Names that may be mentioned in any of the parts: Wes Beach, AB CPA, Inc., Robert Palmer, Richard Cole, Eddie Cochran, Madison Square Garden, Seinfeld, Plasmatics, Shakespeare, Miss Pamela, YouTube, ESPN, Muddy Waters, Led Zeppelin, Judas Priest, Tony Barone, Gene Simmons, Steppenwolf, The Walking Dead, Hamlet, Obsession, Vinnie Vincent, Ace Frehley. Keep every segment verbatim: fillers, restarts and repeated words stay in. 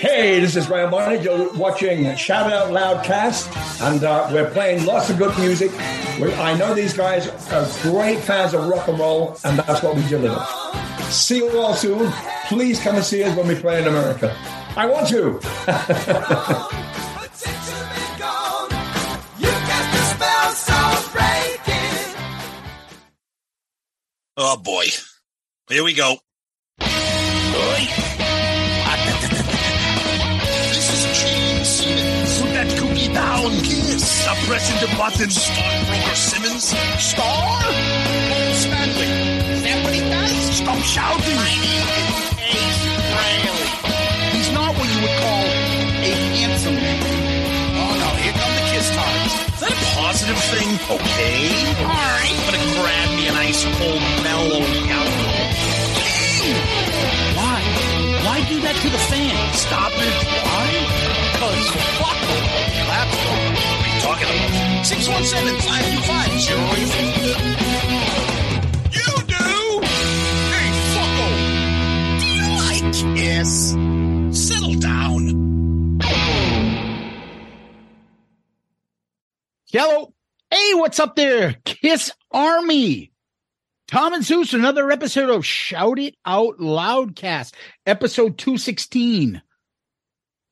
Hey, this is Ray Amonage. You're watching Shout Out Loudcast, and uh, we're playing lots of good music. We, I know these guys are great fans of rock and roll, and that's what we deliver. See you all soon. Please come and see us when we play in America. I want to. Oh, boy. Here we go. This is Gene Simmons. Put that cookie down. Kiss. Stop pressing the button. Star Broker Simmons. Star? Paul Stanley. Is that what he does? Stop shouting. My name is Ace Frehley. He's not what you would call a handsome man. Oh, no. Here come the Kiss targets. Is that a positive thing? Okay. All right. I'm going to grab me an ice-cold mellow alcohol. Why? Why do that to the fan? Stop it. Why? Because fuck them. Clap them. What are you talking about? six one seven, five two five, zero eight five. You do? Hey, fuck them. Do you like Kiss? Settle down. Hello. Hey, what's up there? Kiss Army. Tom and Zeus, another episode of Shout It Out Loudcast, episode two sixteen.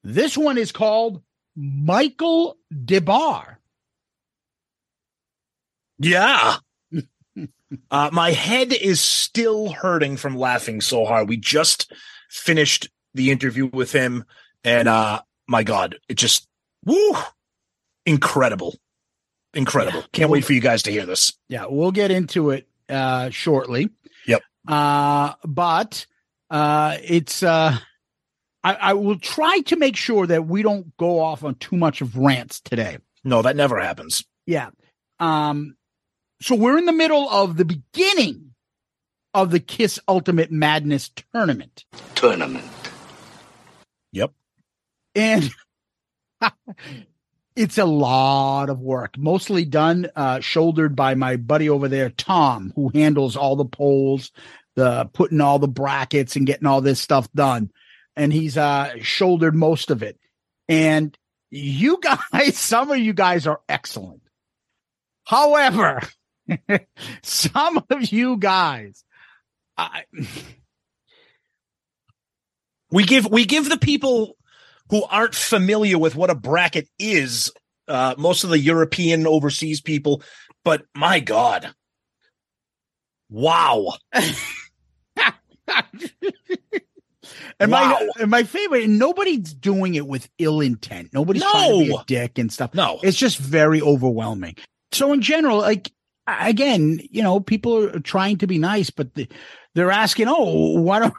This one is called Michael Des Barres. Yeah. uh, my head is still hurting from laughing so hard. We just finished the interview with him, and uh, my God, it just, woo, incredible. Incredible. Yeah, Can't we'll, wait for you guys to hear this. Yeah, we'll get into it uh, shortly. Yep. Uh, but uh, it's uh, I, I will try to make sure that we don't go off on too much of rants today. No, that never happens. Yeah. Um. So we're in the middle of the beginning of the Kiss Ultimate Madness tournament. Tournament. Yep. And it's a lot of work, mostly done, uh, shouldered by my buddy over there, Tom, who handles all the polls, the putting all the brackets and getting all this stuff done. And he's uh, shouldered most of it. And you guys, some of you guys are excellent. However, some of you guys, I... we give we give the people who aren't familiar with what a bracket is, uh, most of the European overseas people, but my God. Wow. And wow. my and my favorite, and nobody's doing it with ill intent. Nobody's no. trying to be a dick and stuff. No. It's just very overwhelming. So in general, like, again, you know, people are trying to be nice, but the, they're asking, oh, why don't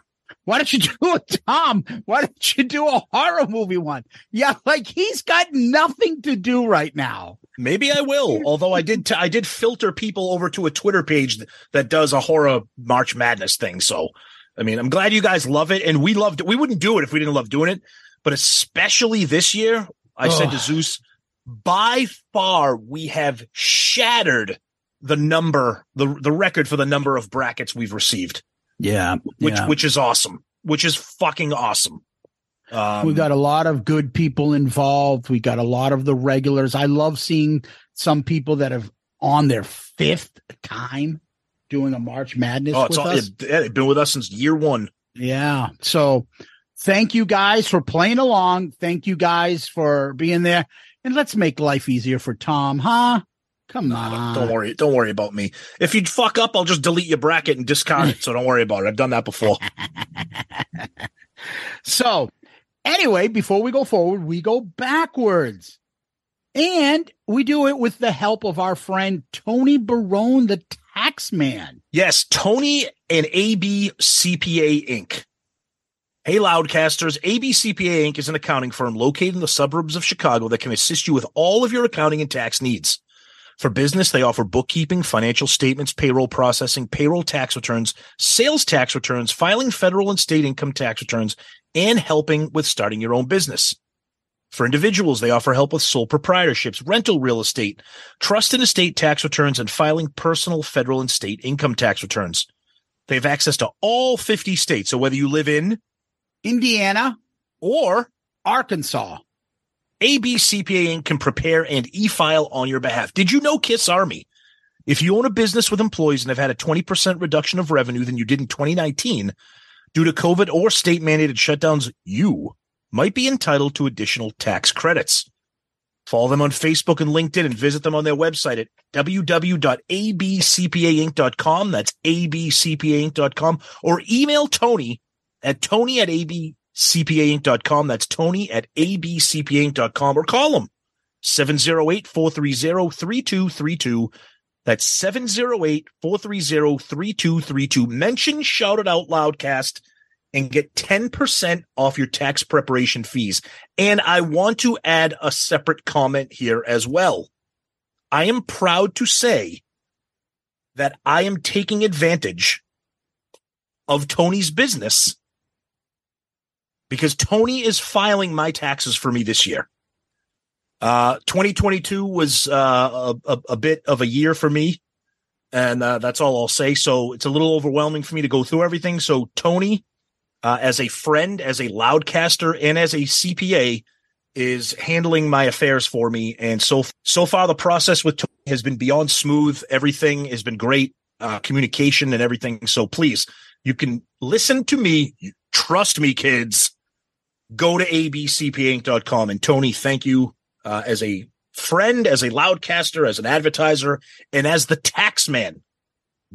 Why don't you do a Tom? Why don't you do a horror movie one? Yeah, like he's got nothing to do right now. Maybe I will. Although I did, t- I did filter people over to a Twitter page th- that does a horror March Madness thing. So, I mean, I'm glad you guys love it, and we loved it. We wouldn't do it if we didn't love doing it. But especially this year, I said to Zeus, by far we have shattered the number, the the record for the number of brackets we've received. Yeah, which yeah. which is awesome. Which is fucking awesome. Um, we got a lot of good people involved. We got a lot of the regulars. I love seeing some people that have on their fifth time doing a March Madness. Oh, it's with all, us. It, it, it's been with us since year one. Yeah. So, thank you guys for playing along. Thank you guys for being there. And let's make life easier for Tom, huh? Come on. Don't worry. Don't worry about me. If you'd fuck up, I'll just delete your bracket and discard it. So don't worry about it. I've done that before. So anyway, before we go forward, we go backwards. And we do it with the help of our friend Tony Barone, the tax man. Yes, Tony and A B C P A Incorporated. Hey, Loudcasters, A B C P A Incorporated is an accounting firm located in the suburbs of Chicago that can assist you with all of your accounting and tax needs. For business, they offer bookkeeping, financial statements, payroll processing, payroll tax returns, sales tax returns, filing federal and state income tax returns, and helping with starting your own business. For individuals, they offer help with sole proprietorships, rental real estate, trust and estate tax returns, and filing personal federal and state income tax returns. They have access to all fifty states, so whether you live in Indiana or Arkansas. A B C P A Incorporated can prepare and e-file on your behalf. Did you know, Kiss Army, if you own a business with employees and have had a twenty percent reduction of revenue than you did in twenty nineteen due to COVID or state-mandated shutdowns, you might be entitled to additional tax credits. Follow them on Facebook and LinkedIn and visit them on their website at w w w dot a b c p a inc dot com. That's a b c p a inc dot com. Or email Tony at tony at a b c p a inc dot com. That's tony at a b c p a inc dot com. Or call them seven oh eight, four three oh, three two three two. That's seven oh eight, four three oh, three two three two. Mention Shout It Out Loudcast and get ten percent off your tax preparation fees. And I want to add a separate comment here as well. I am proud to say that I am taking advantage of Tony's business because Tony is filing my taxes for me this year. Uh, twenty twenty-two was uh, a, a bit of a year for me, and uh, that's all I'll say. So it's a little overwhelming for me to go through everything. So Tony, Uh, as a friend, as a loudcaster, and as a C P A, is handling my affairs for me. And so so far, the process with Tony has been beyond smooth. Everything has been great, uh, communication and everything. So please, you can listen to me. Trust me, kids. Go to a b c p a inc dot com. And Tony, thank you uh, as a friend, as a loudcaster, as an advertiser, and as the tax man.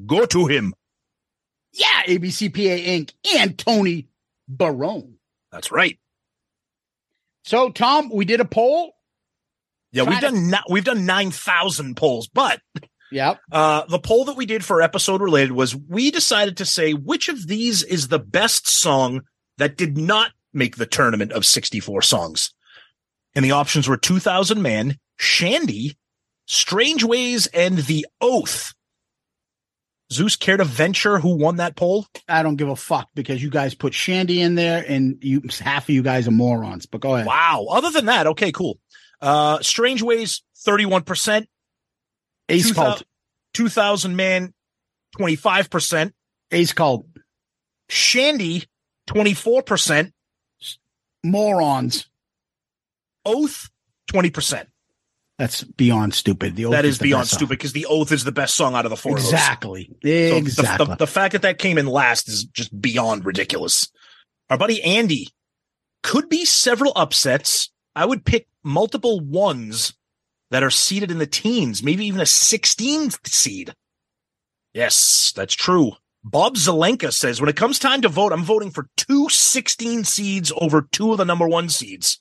Go to him. Yeah, A B C P A Incorporated and Tony Barone. That's right. So, Tom, we did a poll. Yeah, we've done, no, we've done nine thousand polls, but yep. uh, the poll that we did for episode related was we decided to say which of these is the best song that did not make the tournament of sixty-four songs. And the options were two thousand Man, Shandy, Strange Ways, and The Oath. Zeus, care to venture who won that poll? I don't give a fuck because you guys put Shandy in there and you half of you guys are morons, but go ahead. Wow. Other than that, okay, cool. Uh, Strange Ways, thirty-one percent. Ace Cult. two thousand Man, twenty-five percent. Ace Cult. Shandy, twenty-four percent. Morons. Oath, twenty percent. That's beyond stupid. The Oath that is, is beyond stupid because The Oath is the best song out of the four. Exactly. Of those. Exactly. So the, the, the fact that that came in last is just beyond ridiculous. Our buddy Andy, could be several upsets. I would pick multiple ones that are seeded in the teens, maybe even a sixteenth seed. Yes, that's true. Bob Zelenka says, when it comes time to vote, I'm voting for two sixteen seeds over two of the number one seeds.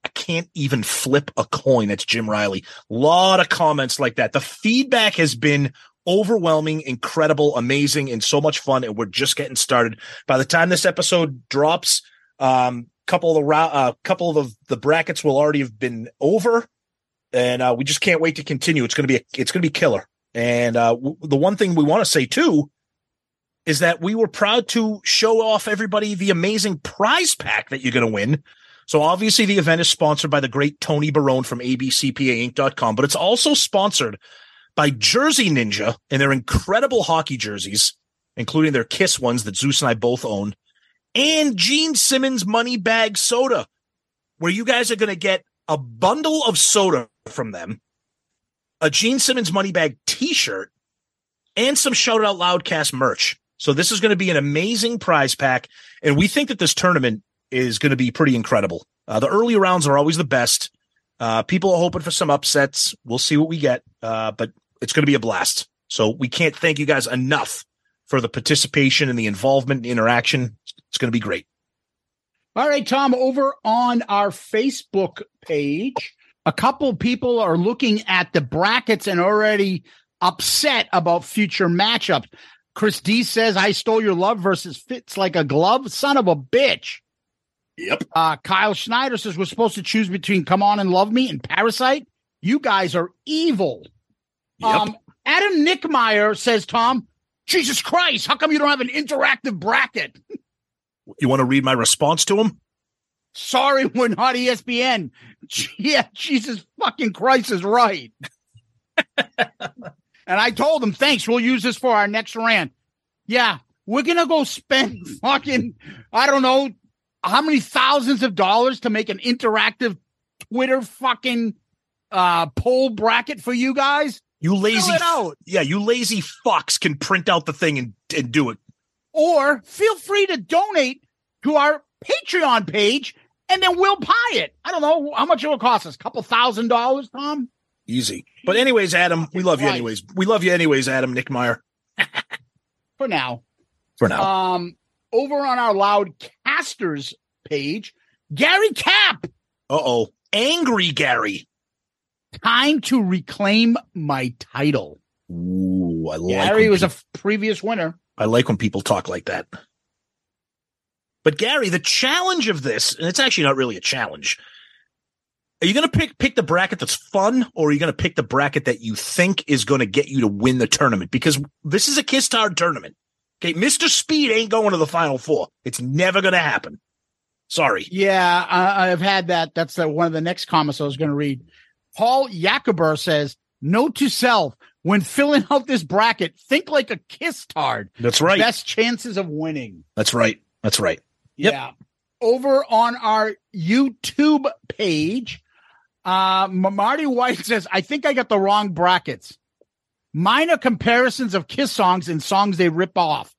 I can't even flip a coin. That's Jim Riley. A lot of comments like that. The feedback has been overwhelming, incredible, amazing, and so much fun, and we're just getting started. By the time this episode drops, um, couple of the uh, couple of the brackets will already have been over, and uh, we just can't wait to continue. It's gonna be a, it's gonna be killer. And uh, w- the one thing we want to say too is that we were proud to show off everybody the amazing prize pack that you're gonna win. So obviously the event is sponsored by the great Tony Barone from A B C P A Inc dot com, but it's also sponsored by Jersey Ninja and their incredible hockey jerseys, including their Kiss ones that Zeus and I both own, and Gene Simmons Money Bag Soda, where you guys are going to get a bundle of soda from them, a Gene Simmons Money Bag t-shirt, and some Shout Out Loudcast merch. So this is going to be an amazing prize pack, and we think that this tournament is going to be pretty incredible. Uh, the early rounds are always the best. Uh, people are hoping for some upsets. We'll see what we get, uh, but it's going to be a blast. So we can't thank you guys enough for the participation and the involvement and the interaction. It's going to be great. All right, Tom, over on our Facebook page, a couple people are looking at the brackets and already upset about future matchups. Chris D says, I stole your love versus fits like a glove. Son of a bitch. Yep. Uh, Kyle Schneider says, we're supposed to choose between Come On and Love Me and Parasite. You guys are evil. Yep. Um, Adam Nickmeyer says, Tom, Jesus Christ, how come you don't have an interactive bracket? You want to read my response to him? Sorry, we're not E S P N. Yeah, Jesus fucking Christ is right. And I told him, thanks, we'll use this for our next rant. Yeah, we're going to go spend fucking, I don't know, how many thousands of dollars to make an interactive Twitter fucking uh, poll bracket for you guys? You lazy, out. yeah, you lazy fucks can print out the thing and, and do it. Or feel free to donate to our Patreon page, and then we'll buy it. I don't know how much it will cost us. A couple thousand dollars, Tom? Easy. But anyways, Adam, we love you anyways. We love you anyways, Adam Nickmeyer. For now. For now. Um. Over on our Loudcasters page, Gary Cap. Uh-oh. Angry Gary. Time to reclaim my title. Ooh, I like Gary was people, a previous winner. I like when people talk like that. But Gary, the challenge of this, and it's actually not really a challenge. Are you going to pick pick the bracket that's fun, or are you going to pick the bracket that you think is going to get you to win the tournament? Because this is a Kiss-Tard tournament. Okay, Mister Speed ain't going to the Final Four. It's never going to happen. Sorry. Yeah, I, I've had that. That's the, one of the next comments I was going to read. Paul Jacober says, note to self, when filling out this bracket, think like a Kiss-Tard. That's right. Best chances of winning. That's right. That's right. Yep. Yeah. Over on our YouTube page, uh, Marty White says, I think I got the wrong brackets. Minor comparisons of Kiss songs and songs they rip off.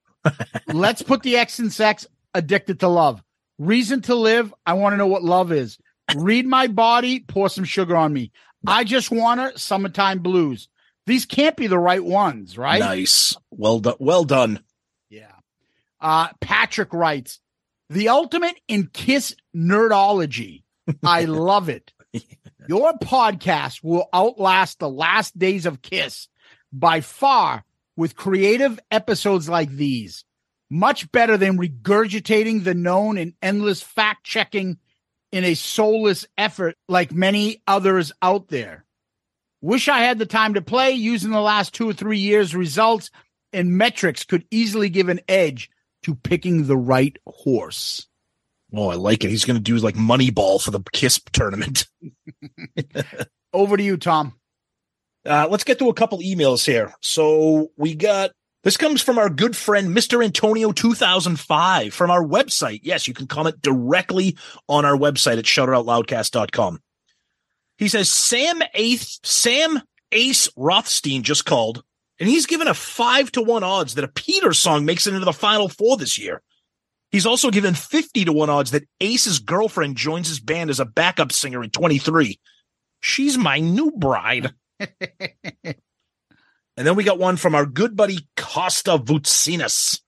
Let's put the X in sex, Addicted to Love. Reason to Live, I want to know what love is. Read My Body, Pour Some Sugar on Me. I Just Wanna, Summertime Blues. These can't be the right ones, right? Nice. Well done. Well done. Yeah. Uh, Patrick writes, the ultimate in Kiss nerdology. I love it. Your podcast will outlast the last days of Kiss by far, with creative episodes like these. Much better than regurgitating the known and endless fact-checking in a soulless effort like many others out there. Wish I had the time to play. Using the last two or three years' results and metrics could easily give an edge to picking the right horse. Oh, I like it. He's going to do like Moneyball for the Kiss tournament. Over to you, Tom. Uh, let's get to a couple emails here. So we got, this comes from our good friend, Mister Antonio two thousand five, from our website. Yes, you can comment directly on our website at shout out loudcast dot com. He says, Sam Ace, Sam Ace Rothstein just called, and he's given a five to one odds that a Peter song makes it into the Final Four this year. He's also given fifty to one odds that Ace's girlfriend joins his band as a backup singer in twenty-three. She's my new bride. And then we got one from our good buddy Costa Vutsinas.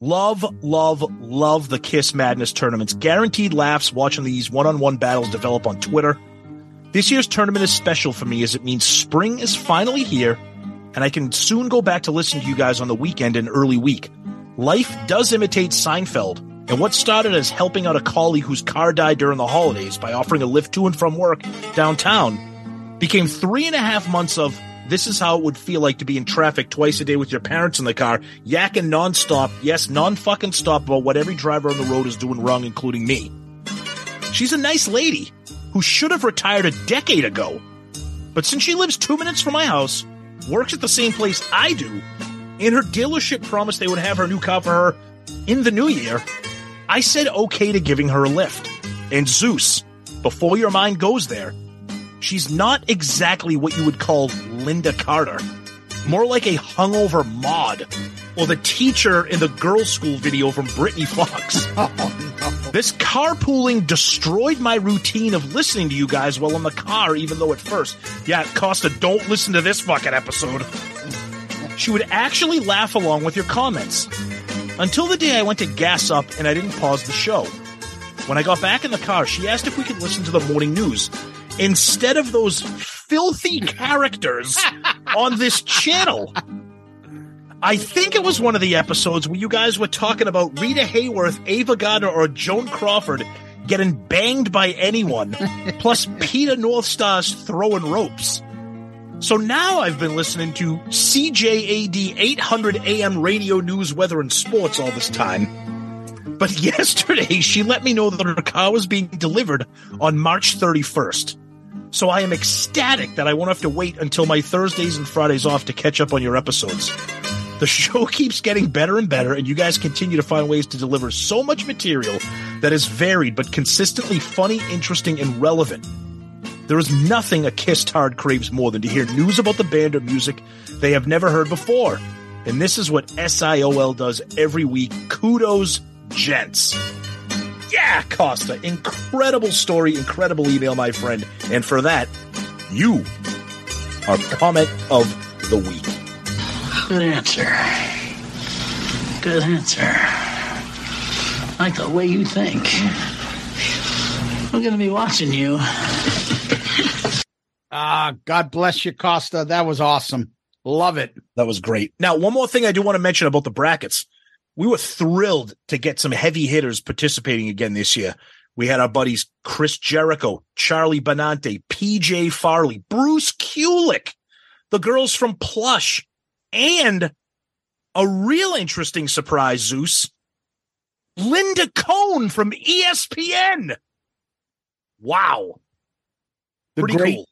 Love, love, love the Kiss Madness tournaments. Guaranteed laughs watching these one-on-one battles develop on Twitter. This year's tournament is special for me as it means spring is finally here, and I can soon go back to listen to you guys on the weekend and early week. Life does imitate Seinfeld, and what started as helping out a colleague whose car died during the holidays by offering a lift to and from work downtown became three and a half months of this is how it would feel like to be in traffic twice a day with your parents in the car, yakking nonstop, yes, non-fucking-stop about what every driver on the road is doing wrong, including me. She's a nice lady who should have retired a decade ago, but since she lives two minutes from my house, works at the same place I do, and her dealership promised they would have her new car for her in the new year, I said okay to giving her a lift. And Zeus, before your mind goes there, she's not exactly what you would call Linda Carter. More like a hungover mod, or the teacher in the girls' school video from Britney Fox. Oh, no. This carpooling destroyed my routine of listening to you guys while in the car, even though at first, yeah, Costa, don't listen to this fucking episode. She would actually laugh along with your comments. Until the day I went to gas up and I didn't pause the show. When I got back in the car, she asked if we could listen to the morning news instead of those filthy characters on this channel. I think it was one of the episodes where you guys were talking about Rita Hayworth, Ava Gardner, or Joan Crawford getting banged by anyone, plus Peter Northstar's throwing ropes. So now I've been listening to C J A D eight hundred A M radio news, weather, and sports all this time. But yesterday, she let me know that her car was being delivered on March thirty-first. So I am ecstatic that I won't have to wait until my Thursdays and Fridays off to catch up on your episodes. The show keeps getting better and better, and you guys continue to find ways to deliver so much material that is varied but consistently funny, interesting, and relevant. There is nothing a Kiss Tard craves more than to hear news about the band or music they have never heard before. And this is what S I O L does every week. Kudos, gents. Yeah, Costa. Incredible story, incredible email, my friend. And for that, you are comment of the week. Good answer. Good answer. I like the way you think. We're going to be watching you. Ah, God bless you, Costa. That was awesome. Love it. That was great. Now, one more thing I do want to mention about the brackets. We were thrilled to get some heavy hitters participating again this year. We had our buddies Chris Jericho, Charlie Benante, P J Farley, Bruce Kulick, the girls from Plush, and a real interesting surprise, Zeus, Linda Cohn from E S P N. Wow. The Pretty great, cool.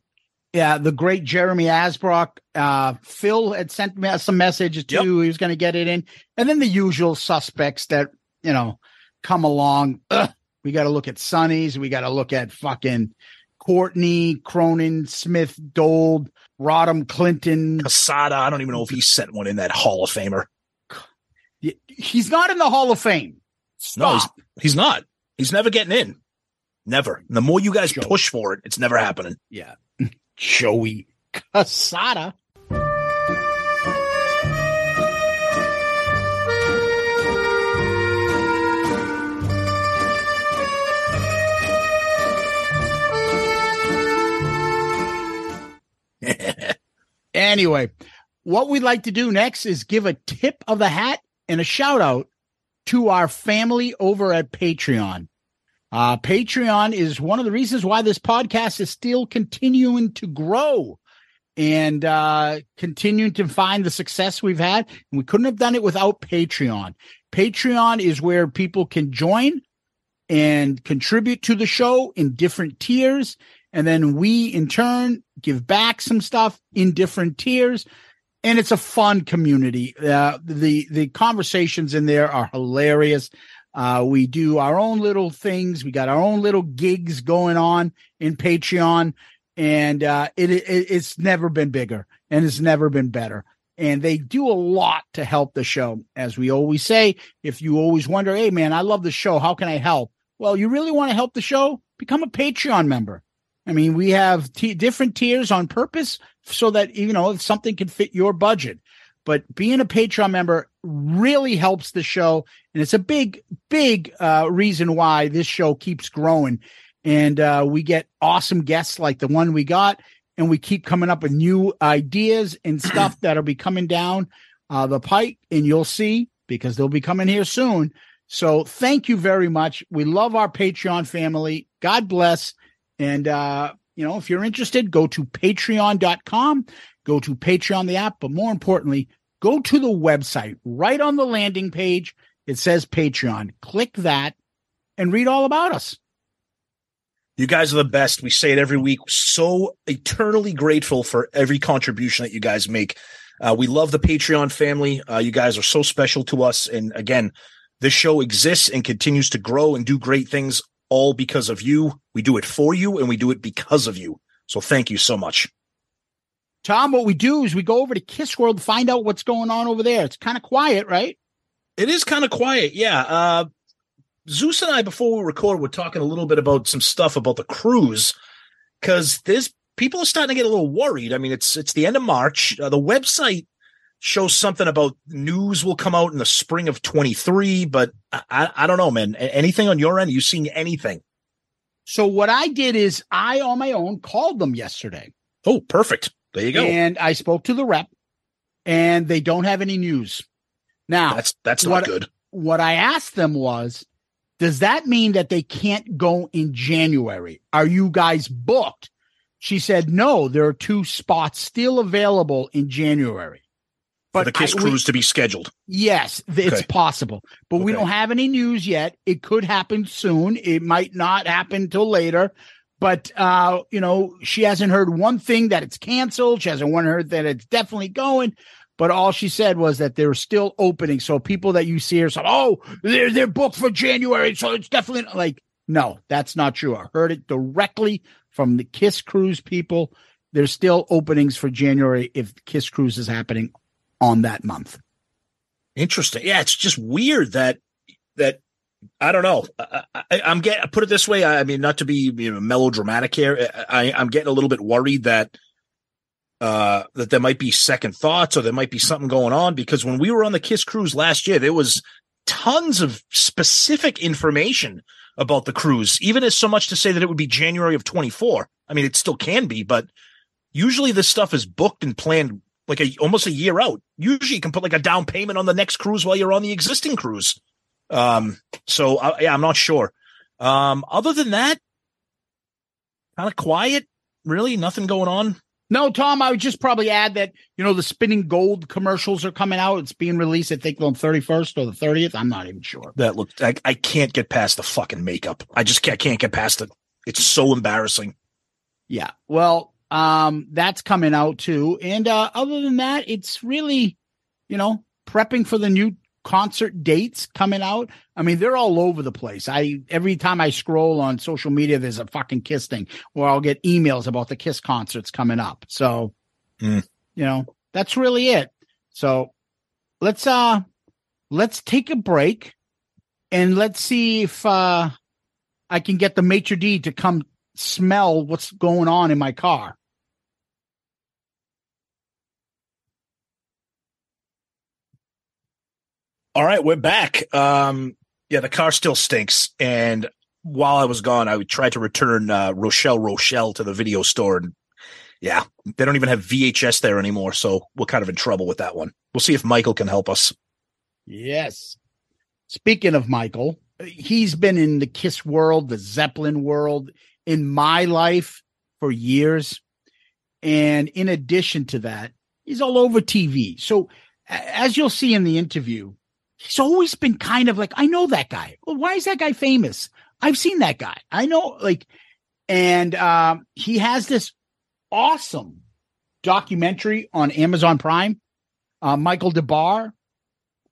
Yeah, the great Jeremy Asbrock. Uh, Phil had sent me some message too. Yep. He was going to get it in. And then the usual suspects that, you know, come along. Ugh. We got to look at Sonny's. We got to look at fucking Courtney, Cronin, Smith, Gold, Rodham, Clinton. Casada. I don't even know if he sent one in that Hall of Famer. He's not in the Hall of Fame. Stop. No, he's, he's not. He's never getting in. Never. The more you guys Joey. push for it, it's never happening. Yeah. Joey Casada. Anyway, what we'd like to do next is give a tip of the hat and a shout out to our family over at Patreon. Uh, Patreon is one of the reasons why this podcast is still continuing to grow and uh, continuing to find the success we've had. And we couldn't have done it without Patreon. Patreon is where people can join and contribute to the show in different tiers. And then we, in turn, give back some stuff in different tiers. And it's a fun community. Uh, the the conversations in there are hilarious. Uh, we do our own little things. We got our own little gigs going on in Patreon. And uh, it, it it's never been bigger. And it's never been better. And they do a lot to help the show. As we always say, if you always wonder, hey, man, I love the show. How can I help? Well, you really want to help the show? Become a Patreon member. I mean, we have t- different tiers on purpose so that, you know, if something can fit your budget. But being a Patreon member really helps the show. And it's a big, big uh, reason why this show keeps growing. And uh, we get awesome guests like the one we got. And we keep coming up with new ideas and stuff that'll be coming down uh, the pike. And you'll see, because they'll be coming here soon. So thank you very much. We love our Patreon family. God bless. And, uh, you know, if you're interested, go to patreon dot com, go to Patreon, the app, but more importantly, go to the website. Right on the landing page, it says Patreon. Click that and read all about us. You guys are the best. We say it every week. So eternally grateful for every contribution that you guys make. Uh, we love the Patreon family. Uh, you guys are so special to us. And again, this show exists and continues to grow and do great things all because of you. We do it for you, and we do it because of you. So thank you so much. Tom, what we do is we go over to Kiss World to find out what's going on over there. It's kind of quiet, right? It is kind of quiet, yeah. Uh, Zeus and I, before we record, we're talking a little bit about some stuff about the cruise, because there's people are starting to get a little worried. I mean, it's it's the end of March. Uh, the website shows something about news will come out in the spring of twenty-three, but I, I don't know, man. Anything on your end? You seen anything? So what I did is I, on my own, called them yesterday. Oh, perfect. There you go. And I spoke to the rep, and they don't have any news. Now, that's, that's not what, good. What I asked them was, does that mean that they can't go in January? Are you guys booked? She said, no, there are two spots still available in January. But for the Kiss I, Cruise we, to be scheduled. Yes, it's okay. possible. But okay. we don't have any news yet. It could happen soon. It might not happen till later. But, uh, you know, she hasn't heard one thing that it's canceled. She hasn't one heard that it's definitely going. But all she said was that they're still opening. So people that you see are saying, oh, they're, they're booked for January. So it's definitely like, no, that's not true. I heard it directly from the Kiss Cruise people. There's still openings for January if Kiss Cruise is happening on that month. Interesting. Yeah, it's just weird that that I don't know. I, I, I'm getting put it this way. I mean, not to be you know, melodramatic here. I, I'm getting a little bit worried that uh, that there might be second thoughts or there might be something going on, because when we were on the Kiss Cruise last year, there was tons of specific information about the cruise, even as so much to say that it would be January of twenty-four. I mean, it still can be, but usually this stuff is booked and planned like a, almost a year out. Usually you can put like a down payment on the next cruise while you're on the existing cruise. Um, so I, yeah, I'm not sure. Um, other than that, kind of quiet, really nothing going on. No, Tom, I would just probably add that, you know, the Spinning Gold commercials are coming out. It's being released, I think, on thirty-first or the thirtieth. I'm not even sure. That looked, I, I can't get past the fucking makeup. I just can't, I can't get past it. It's so embarrassing. Yeah. Well, Um, that's coming out too. And, uh, other than that, it's really, you know, prepping for the new concert dates coming out. I mean, they're all over the place. I, every time I scroll on social media, there's a fucking Kiss thing, or I'll get emails about the Kiss concerts coming up. So, mm. you know, that's really it. So let's, uh, let's take a break and let's see if, uh, I can get the maitre d' to come smell what's going on in my car. All right, we're back. Um, yeah, the car still stinks. And while I was gone, I would try to return uh, Rochelle Rochelle to the video store. And yeah, they don't even have V H S there anymore. So we're kind of in trouble with that one. We'll see if Michael can help us. Yes. Speaking of Michael, he's been in the Kiss world, the Zeppelin world, in my life for years. And in addition to that, he's all over T V. So as you'll see in the interview, he's always been kind of like, I know that guy. Well, why is that guy famous? I've seen that guy. I know, like, And um, he has this awesome documentary on Amazon Prime, uh, Michael Des Barres,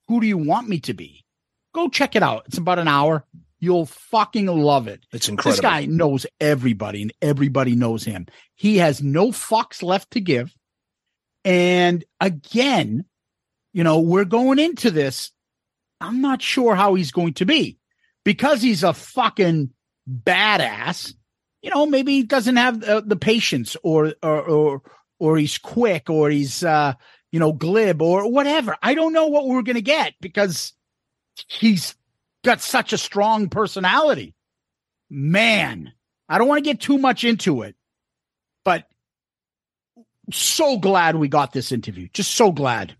Who Do You Want Me to Be? Go check it out. It's about an hour. You'll fucking love it. It's incredible. This guy knows everybody and everybody knows him. He has no fucks left to give. And again, you know, we're going into this. I'm not sure how he's going to be because he's a fucking badass. You know, maybe he doesn't have uh, the patience or, or, or, or he's quick or he's, uh, you know, glib or whatever. I don't know what we're going to get because he's got such a strong personality, man. I don't want to get too much into it, but so glad we got this interview. Just so glad.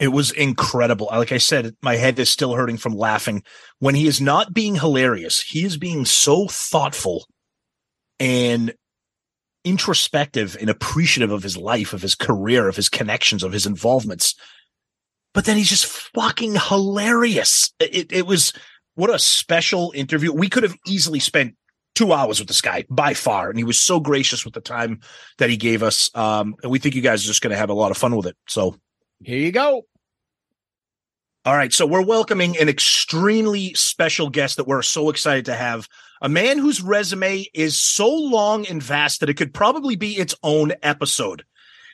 It was incredible. Like I said, my head is still hurting from laughing. When he is not being hilarious, he is being so thoughtful and introspective and appreciative of his life, of his career, of his connections, of his involvements. But then he's just fucking hilarious. It, it was what a special interview. We could have easily spent two hours with this guy by far. And he was so gracious with the time that he gave us. Um, and we think you guys are just going to have a lot of fun with it. So here you go. All right, so we're welcoming an extremely special guest that we're so excited to have, a man whose resume is so long and vast that it could probably be its own episode.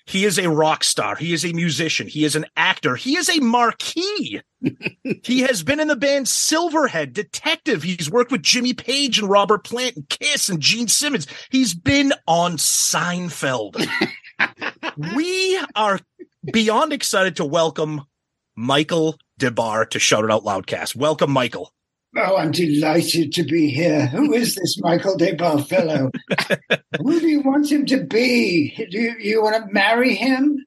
He is a rock star. He is a musician. He is an actor. He is a marquee. He has been in the band Silverhead, Detective. He's worked with Jimmy Page and Robert Plant and Kiss and Gene Simmons. He's been on Seinfeld. We are beyond excited to welcome Michael Des Barres to Shout It Out Loudcast. Welcome, Michael. Oh, I'm delighted to be here. Who is this Michael Des Barres fellow? Who do you want him to be? Do you, you want to marry him?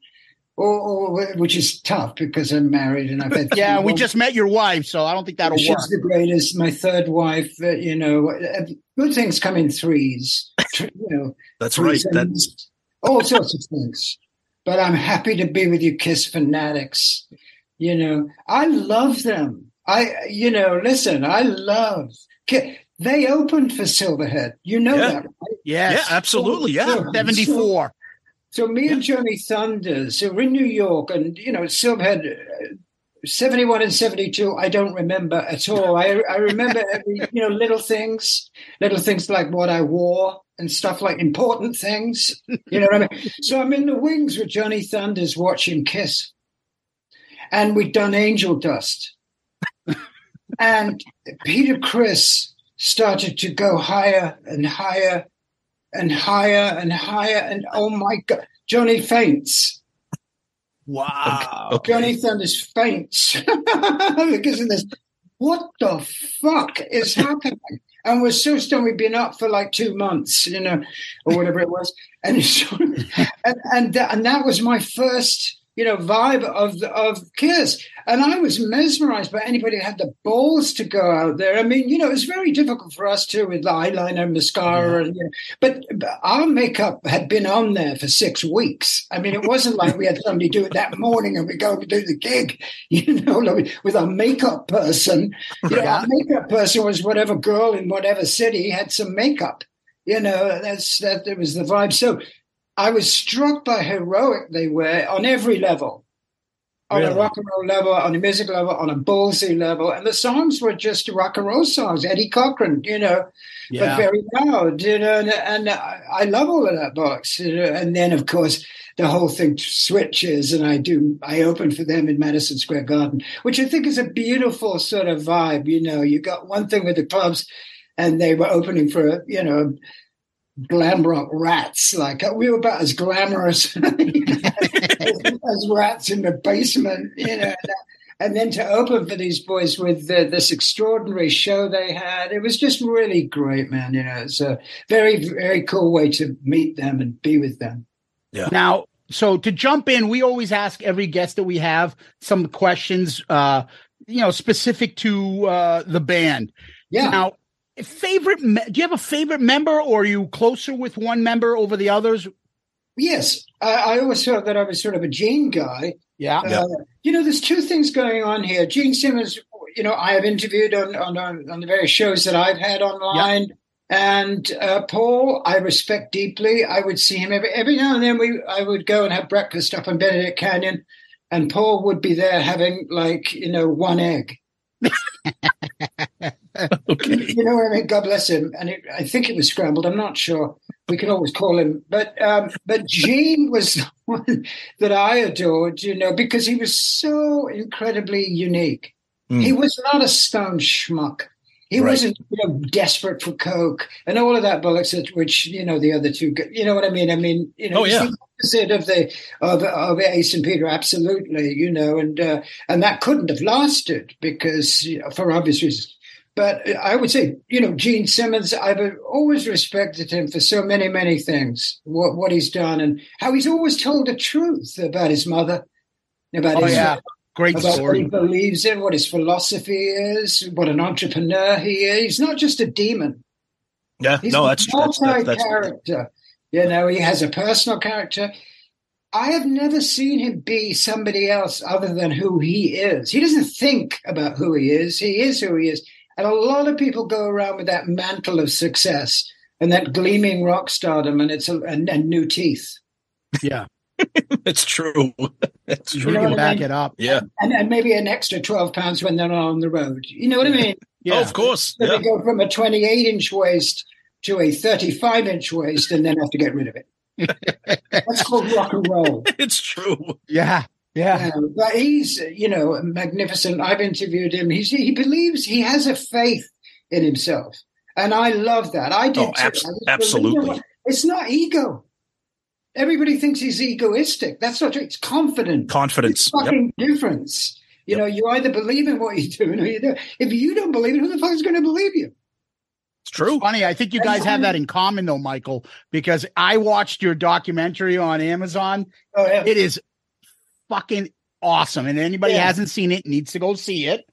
Or, or, which is tough because I'm married and I've had yeah, we just met your wife, so I don't think that'll she's work. She's the greatest. My third wife, uh, you know, uh, good things come in threes. You know, that's right. That's all sorts of things. But I'm happy to be with you, Kiss fanatics. You know, I love them. I, you know, listen, I love Kiss. They opened for Silverhead. You know yeah. that, right? Yes. Yeah, absolutely. Yeah. seventy-four. So, so me yeah. and Johnny Thunders, so we're in New York and, you know, Silverhead, uh, seventy-one and seventy-two, I don't remember at all. I, I remember, every, you know, little things, little things like what I wore. And stuff like important things, you know what I mean? So I'm in the wings with Johnny Thunders watching Kiss. And we'd done Angel Dust. And Peter Criss started to go higher and higher and higher and higher. And oh my God, Johnny faints. Wow. Okay. Johnny Thunders faints. Because of this, what the fuck is happening? And we're so stunned. We've been up for like two months, you know, or whatever it was. And so, and and, th- and that was my first, you know, vibe of of Kiss. And I was mesmerized by anybody who had the balls to go out there. I mean, you know, it was very difficult for us too with the eyeliner and mascara. Yeah. And, you know, but, but our makeup had been on there for six weeks. I mean, it wasn't like we had somebody do it that morning and we go and do the gig, you know, like with our makeup person. You know, our makeup person was whatever girl in whatever city had some makeup. You know, that's that it was the vibe. So I was struck by how heroic they were on every level. On really? A rock and roll level, on a music level, on a ballsy level. And the songs were just rock and roll songs, Eddie Cochran, you know, yeah. but very loud, you know, and, and I love all of that box. You know? And then, of course, the whole thing switches and I do, I open for them in Madison Square Garden, which I think is a beautiful sort of vibe. You know, you got one thing with the clubs and they were opening for, you know, glam rock rats. Like we were about as glamorous as, as rats in the basement, you know. And then to open for these boys with the, this extraordinary show they had, it was just really great, man. You know, it's a very, very cool way to meet them and be with them. Yeah. Now, so to jump in, we always ask every guest that we have some questions, uh, you know, specific to uh, the band. Yeah. Now, favorite? Do you have a favorite member, or are you closer with one member over the others? Yes, I, I always thought that I was sort of a Gene guy. Yeah, uh, yeah. You know, there's two things going on here. Gene Simmons, you know, I have interviewed on on, on the various shows that I've had online, yeah. And uh, Paul, I respect deeply. I would see him every, every now and then. We I would go and have breakfast up in Benedict Canyon, and Paul would be there having, like, you know, one egg. Okay. You know what I mean? God bless him. And it, I think it was scrambled. I'm not sure. We can always call him. But um, but Gene was the one that I adored, you know, because he was so incredibly unique. Mm. He was not a stone schmuck. He right. wasn't, you know, desperate for coke and all of that bollocks, which, you know, the other two, you know what I mean? I mean, you know, oh, yeah. It's the opposite of the of, of Ace and Peter, absolutely, you know, and uh, and that couldn't have lasted because, you know, for obvious reasons. But I would say, you know, Gene Simmons, I've always respected him for so many, many things, what what he's done and how he's always told the truth about his mother, about oh, his yeah. Great about story. What he believes in, what his philosophy is, what an entrepreneur he is. He's not just a demon. Yeah, he's no, that's true. He's a multi-character. You know, he has a personal character. I have never seen him be somebody else other than who he is. He doesn't think about who he is. He is who he is. And a lot of people go around with that mantle of success and that gleaming rock stardom and, it's a, and, and new teeth. Yeah. It's true. It's true. You know, back I mean? It up. Yeah. And, and maybe an extra twelve pounds when they're not on the road. You know what I mean? Yeah, oh, of course. So yeah. They go from a twenty-eight inch waist to a thirty-five inch waist and then have to get rid of it. That's called rock and roll. It's true. Yeah. Yeah. Uh, but he's, you know, magnificent. I've interviewed him. He's, he believes he has a faith in himself. And I love that. I do. Oh, ab- absolutely. Believe, you know, it's not ego. Everybody thinks he's egoistic. That's not true. It's confident. Confidence. It's fucking yep. difference. You yep. know, you either believe in what you're doing or you don't. If you don't believe it, who the fuck is going to believe you? It's true. It's funny. I think you guys That's have funny. That in common, though, Michael, because I watched your documentary on Amazon. Oh, yeah. It is fucking awesome. And anybody yeah. hasn't seen it needs to go see it.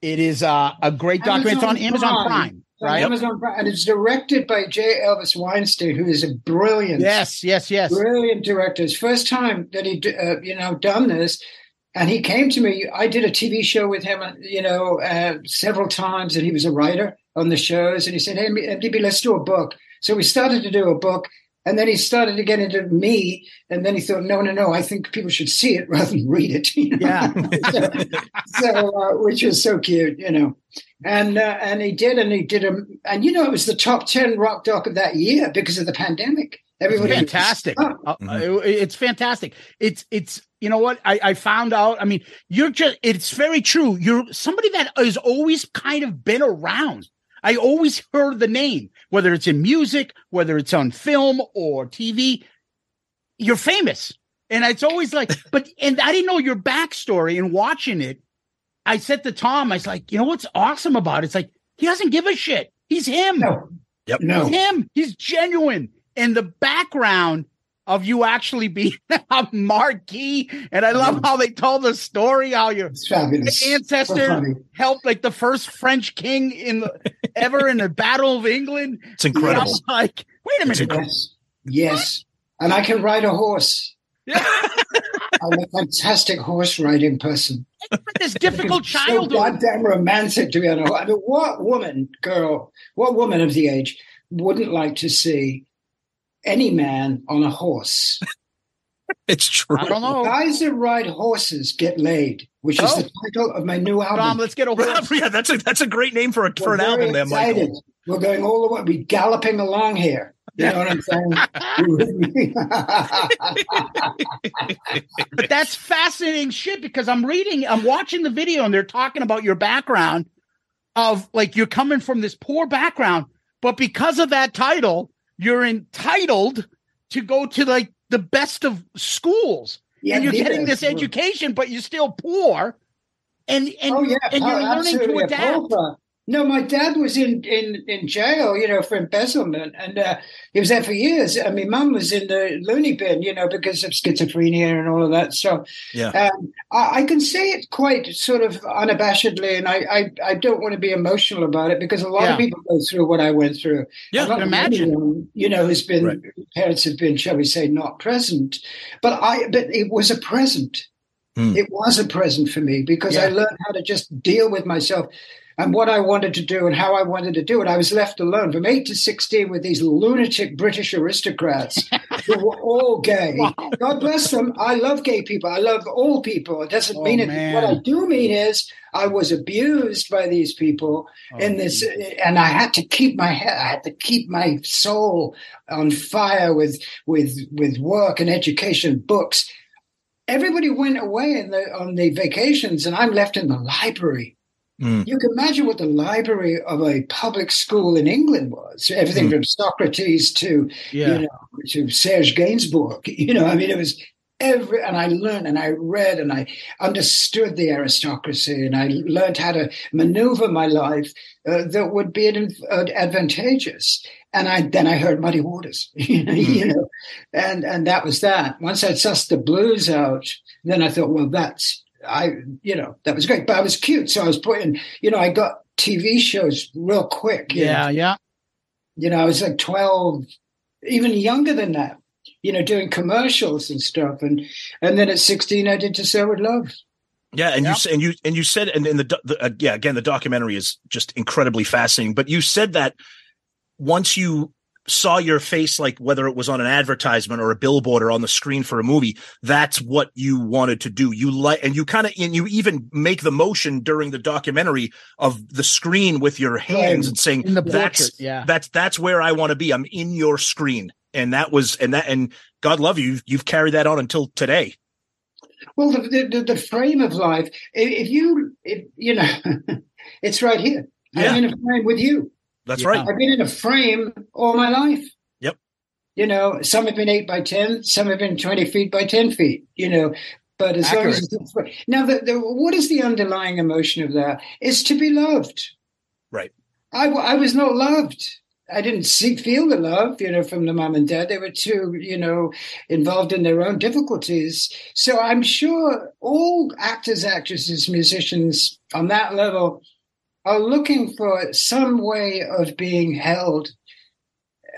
It is uh, a great documentary. It's on Amazon Prime. Prime. Right. Amazon Prime, and it's directed by J. Elvis Weinstein, who is a brilliant, yes, yes, yes, brilliant director. It's first time that he, uh, you know, done this, and he came to me. I did a T V show with him, you know, uh, several times, and he was a writer on the shows. And he said, "Hey, M D B, let's do a book." So we started to do a book, and then he started to get into me, and then he thought, "No, no, no, I think people should see it rather than read it." You know? Yeah, so, so uh, which was so cute, you know. And uh, and he did, and he did, a, and you know, it was the top ten rock doc of that year because of the pandemic. Everybody, fantastic! Was, oh. uh, it's fantastic. It's it's you know what I, I found out. I mean, you're just it's very true. You're somebody that has always kind of been around. I always heard the name, whether it's in music, whether it's on film or T V. You're famous, and it's always like, but and I didn't know your backstory. And watching it, I said to Tom, I was like, you know what's awesome about it? It's like, he doesn't give a shit. He's him. No. Yep. He's no. him. He's genuine. And the background of you actually being a Marquis. And I love how they told the story, how your ancestor helped like the first French king in the, ever in the Battle of England. It's incredible. And I was like, wait a minute. Yes. yes. And I can ride a horse. Yeah. I'm a fantastic horse riding person. This difficult childhood. So goddamn romantic to be on a horse. I mean, what woman, girl, what woman of the age wouldn't like to see any man on a horse? It's true. I don't know. Guys that ride horses get laid, which oh. is the title of my new album. Tom, let's get a horse. Yeah, that's a that's a great name for a We're for an album there, Michael. We're going all the way. We're galloping along here. You know what I'm saying? But that's fascinating shit because I'm reading, I'm watching the video and they're talking about your background of like you're coming from this poor background, but because of that title, you're entitled to go to like the best of schools. Yeah, and you're getting this true. education, but you're still poor and, and, oh, yeah. and you're oh, learning to adapt. Poor. No, my dad was in, in, in jail, you know, for embezzlement, and uh, he was there for years. I mean, Mum was in the loony bin, you know, because of schizophrenia and all of that. So yeah. um, I, I can say it quite sort of unabashedly, and I, I, I don't want to be emotional about it because a lot yeah. of people go through what I went through. Yeah, I can imagine. Anyone, you know, who's been right. parents have been, shall we say, not present, but I but it was a present. Mm. It was a present for me because yeah. I learned how to just deal with myself and what I wanted to do and how I wanted to do it. I was left alone from eight to sixteen with these lunatic British aristocrats who were all gay. Wow. God bless them. I love gay people. I love all people. It doesn't oh, mean it. Man. What I do mean is I was abused by these people oh, in this, and I had to keep my head, I had to keep my soul on fire with, with, with work and education, books. Everybody went away in the, on the vacations, and I'm left in the library. Mm. You can imagine what the library of a public school in England was. Everything mm. from Socrates to yeah. you know to Serge Gainsbourg. You know, I mean, it was every. And I learned, and I read, and I understood the aristocracy, and I learned how to maneuver my life uh, that would be an, uh, advantageous. And I, then I heard Muddy Waters, you know, mm. you know, and, and that was that. Once I'd sussed the blues out, then I thought, well, that's, I, you know, that was great. But I was cute. So I was putting, you know, I got T V shows real quick. Yeah, know? yeah. You know, I was like twelve, even younger than that, you know, doing commercials and stuff. And and then at sixteen, I did To Sir With Love. Yeah, and yeah. you and you and you said, and in the, the uh, yeah, again, the documentary is just incredibly fascinating. But you said that. Once you saw your face, like whether it was on an advertisement or a billboard or on the screen for a movie, that's what you wanted to do. You like, and you kind of, and you even make the motion during the documentary of the screen with your hands and saying, that's, yeah. that's, that's where I want to be. I'm in your screen. And that was, and that, and God love you. You've, you've carried that on until today. Well, the, the, the frame of life, if you, if, you know, it's right here. Yeah. I'm in a frame with you. That's yeah. right. I've been in a frame all my life. Yep. You know, some have been eight by ten, some have been twenty feet by ten feet, you know, but as Accurate. long as it's frame. Now, the, the, what is the underlying emotion of that? It's to be loved. Right. I, I was not loved. I didn't see, feel the love, you know, from the mom and dad. They were too, you know, involved in their own difficulties. So I'm sure all actors, actresses, musicians on that level are looking for some way of being held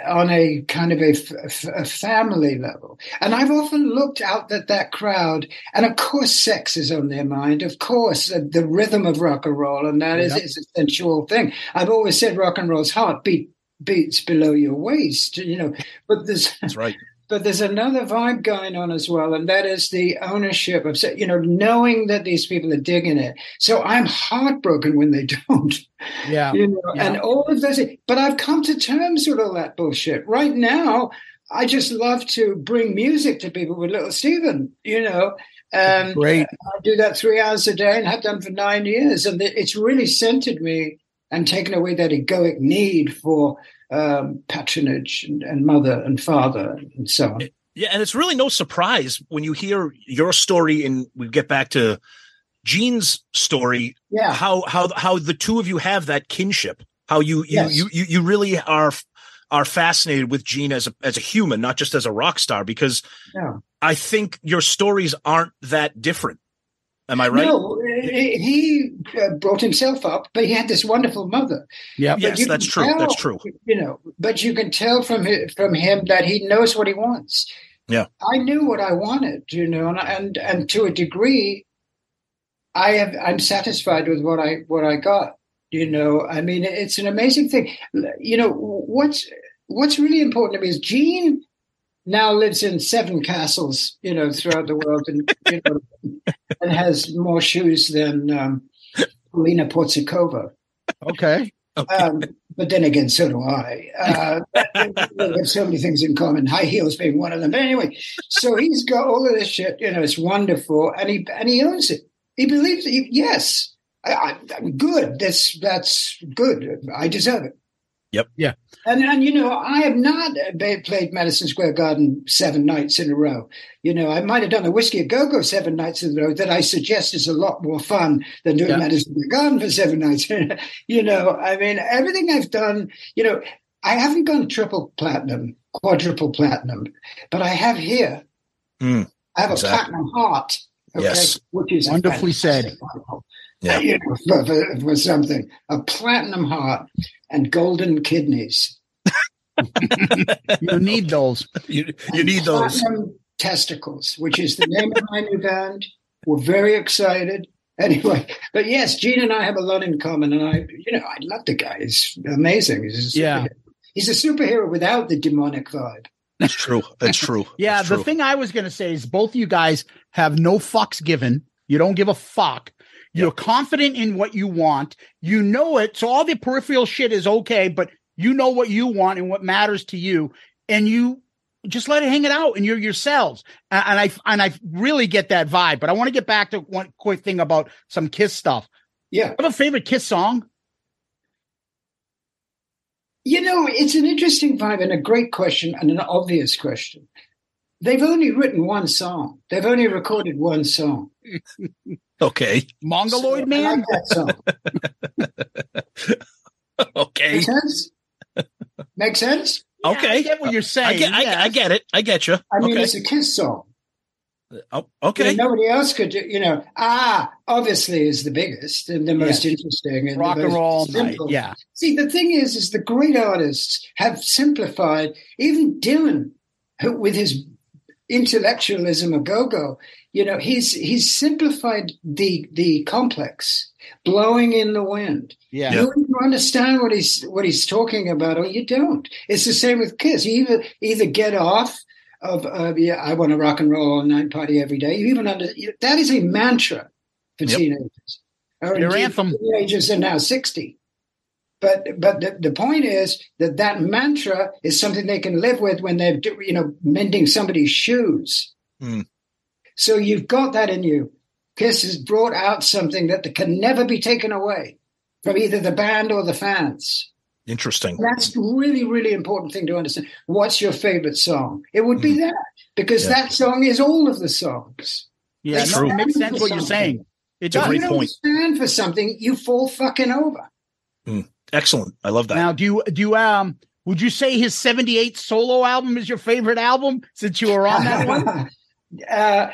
on a kind of a, f- a family level. And I've often looked out at that crowd, and of course sex is on their mind. Of course, the, the rhythm of rock and roll, and that yep. is, is a sensual thing. I've always said rock and roll's heartbeat beats below your waist, you know. But there's, That's right. But there's another vibe going on as well, and that is the ownership of, you know, knowing that these people are digging it. So I'm heartbroken when they don't. Yeah. You know, yeah. And all of those. But I've come to terms with all that bullshit. Right now, I just love to bring music to people with Little Steven, you know. Um, Great. I do that three hours a day and have done for nine years. And it's really centered me and taken away that egoic need for um patronage and, and mother and father and so on. Yeah, and it's really no surprise when you hear your story, and we get back to Gene's story. Yeah, how how how the two of you have that kinship. How you you yes. you, you you really are are fascinated with Gene as a as a human, not just as a rock star. Because yeah. I think your stories aren't that different. Am I right? No, he brought himself up, but he had this wonderful mother. Yeah, yes, that's true. Tell, that's true. You know, but you can tell from him, from him that he knows what he wants. Yeah, I knew what I wanted, you know, and and, and to a degree, I have I'm satisfied with what I what I got. You know, I mean, it's an amazing thing. You know, what's what's really important to me is Gene now lives in seven castles, you know, throughout the world, and you know. And has more shoes than um, Polina Portsikova. Okay. okay. Um, but then again, so do I. Uh, we have so many things in common, high heels being one of them. But anyway, so he's got all of this shit. You know, it's wonderful. And he and he owns it. He believes it. He, yes. I, I'm good. That's, that's good. I deserve it. Yep. Yeah. And, and you know, I have not played Madison Square Garden seven nights in a row. You know, I might have done a Whiskey A Go-Go seven nights in a row that I suggest is a lot more fun than doing yeah. Madison Square Garden for seven nights. You know, I mean, everything I've done, you know, I haven't gone triple platinum, quadruple platinum, but I have here. Mm, I have exactly. a platinum heart. Okay, yes. Which is wonderfully said. Yeah. You know, for, for, for something, a platinum heart and golden kidneys. You need those. You, you need those. Platinum testicles, which is the name of my new band. We're very excited. Anyway, but yes, Gene and I have a lot in common, and I, you know, I love the guy. He's amazing. He's a yeah, he's a superhero without the demonic vibe. That's true. That's true. yeah, That's true. The thing I was going to say is both you guys have no fucks given. You don't give a fuck. You're yep. confident in what you want. You know it. So all the peripheral shit is okay, but you know what you want and what matters to you, and you just let it hang it out, and you're yourselves. And I and I really get that vibe. But I want to get back to one quick thing about some Kiss stuff. Yeah, what a favorite Kiss song. You know, it's an interesting vibe and a great question and an obvious question. They've only written one song. They've only recorded one song. Okay, Mongoloid so, Man. I like that song. Okay, makes sense. Makes sense. Yeah, okay, I get what you're saying. I get, yes. I, I get it. I get you. I mean, okay. It's a Kiss song. Oh, okay. You know, nobody else could do. You know, ah, obviously is the biggest and the most yes. interesting and rock and roll. Night. Yeah. See, the thing is, is the great artists have simplified. Even Dylan, who, with his intellectualism of go-go, you know, he's he's simplified the the complex. Blowing in the wind. Yeah. You understand what he's what he's talking about, or you don't. It's the same with Kiss. You either either get off of uh, yeah, I want to rock and roll all night, party every day. You even under you, that is a mantra for yep. teenagers. Their anthem. Teenagers are now sixty. But but the, the point is that that mantra is something they can live with when they're you know mending somebody's shoes. Mm. So you've got that in you. Kiss has brought out something that can never be taken away from either the band or the fans. Interesting. That's a really, really important thing to understand. What's your favorite song? It would be mm. that, because yeah. that song is all of the songs. Yeah, it's true. It makes sense what something. You're saying. It's a great point. If you don't stand for something, you fall fucking over. Mm. Excellent. I love that. Now, do you, do you, um, would you say his seventy-eight solo album is your favorite album since you were on that one? Uh,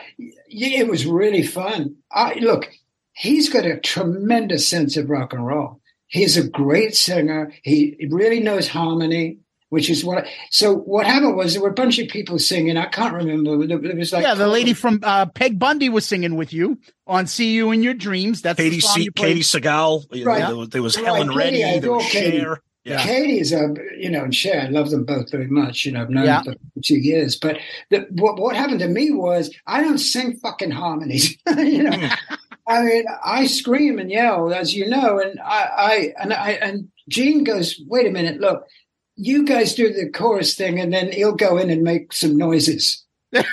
yeah, it was really fun. I, look, he's got a tremendous sense of rock and roll. He's a great singer. He really knows harmony, which is what. I, so what happened was there were a bunch of people singing. I can't remember. It was like yeah, the lady from uh, Peg Bundy was singing with you on "See You in Your Dreams." That's Katie, the song C- you Katie Sagal. Right. There, there was right. Helen Reddy. Katie, there was Cher. Yeah. Katie's, uh, you know, and Cher, I love them both very much. You know, I've known yeah. them for two years. But the, what, what happened to me was I don't sing fucking harmonies. you know, I mean, I scream and yell, as you know, and I, I and I and Gene goes, "Wait a minute, look, you guys do the chorus thing, and then he'll go in and make some noises." and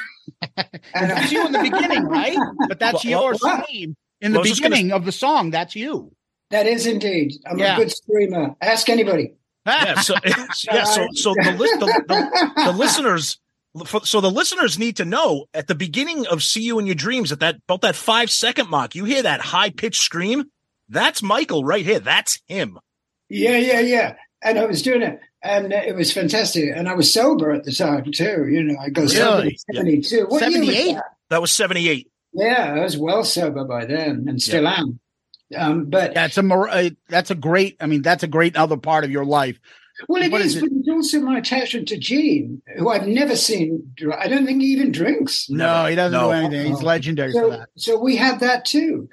that's you in the beginning, right? But that's well, your well, scream in well, the beginning gonna... of the song. That's you. That is indeed. I'm yeah. a good screamer. Ask anybody. Yeah. So, yeah, so, so the, li- the, the, the listeners, so the listeners need to know at the beginning of "See You in Your Dreams" at that about that five second mark, you hear that high pitched scream. That's Michael right here. That's him. Yeah, yeah, yeah. And I was doing it, and it was fantastic. And I was sober at the time too. You know, I go really? seventy-two. Yeah. What seventy-eight? Year was that? That was seventy-eight. Yeah, I was well sober by then, and still yeah. am. Um, but that's a uh, that's a great. I mean, that's a great other part of your life. Well, it is, is, but it's also my attachment to Gene, who I've never seen. I don't think he even drinks. No, he doesn't no. do anything. He's legendary so, for that. So we had that too,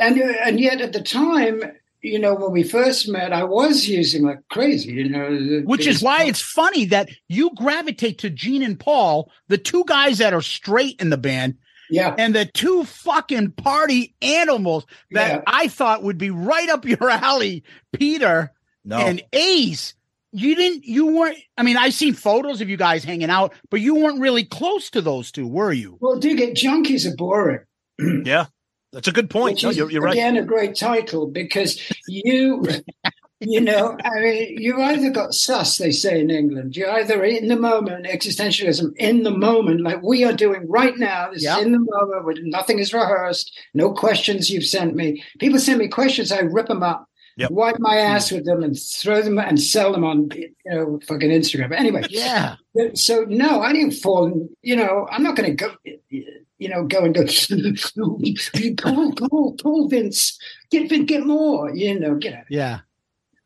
and and yet at the time, you know, when we first met, I was using like crazy. You know, which is why it's funny that you gravitate to Gene and Paul, the two guys that are straight in the band. Yeah. And the two fucking party animals that yeah. I thought would be right up your alley, Peter no. and Ace. You didn't, you weren't, I mean, I've seen photos of you guys hanging out, but you weren't really close to those two, were you? Well, dig it, junkies are boring. yeah. That's a good point. Which no, is, you're, you're right. Again, a great title because you, you know, I mean, you either got sus, they say in England. You're either in the moment, existentialism, in the moment, like we are doing right now. This yep. is in the moment where nothing is rehearsed. No questions you've sent me. People send me questions. I rip them up, yep. wipe my ass with them and throw them and sell them on, you know, fucking Instagram. But anyway. yeah. So, no, I didn't fall. You know, I'm not going to go. You know, go and go, Paul, Paul, Paul, Vince, get, get more, you know, get out. Yeah.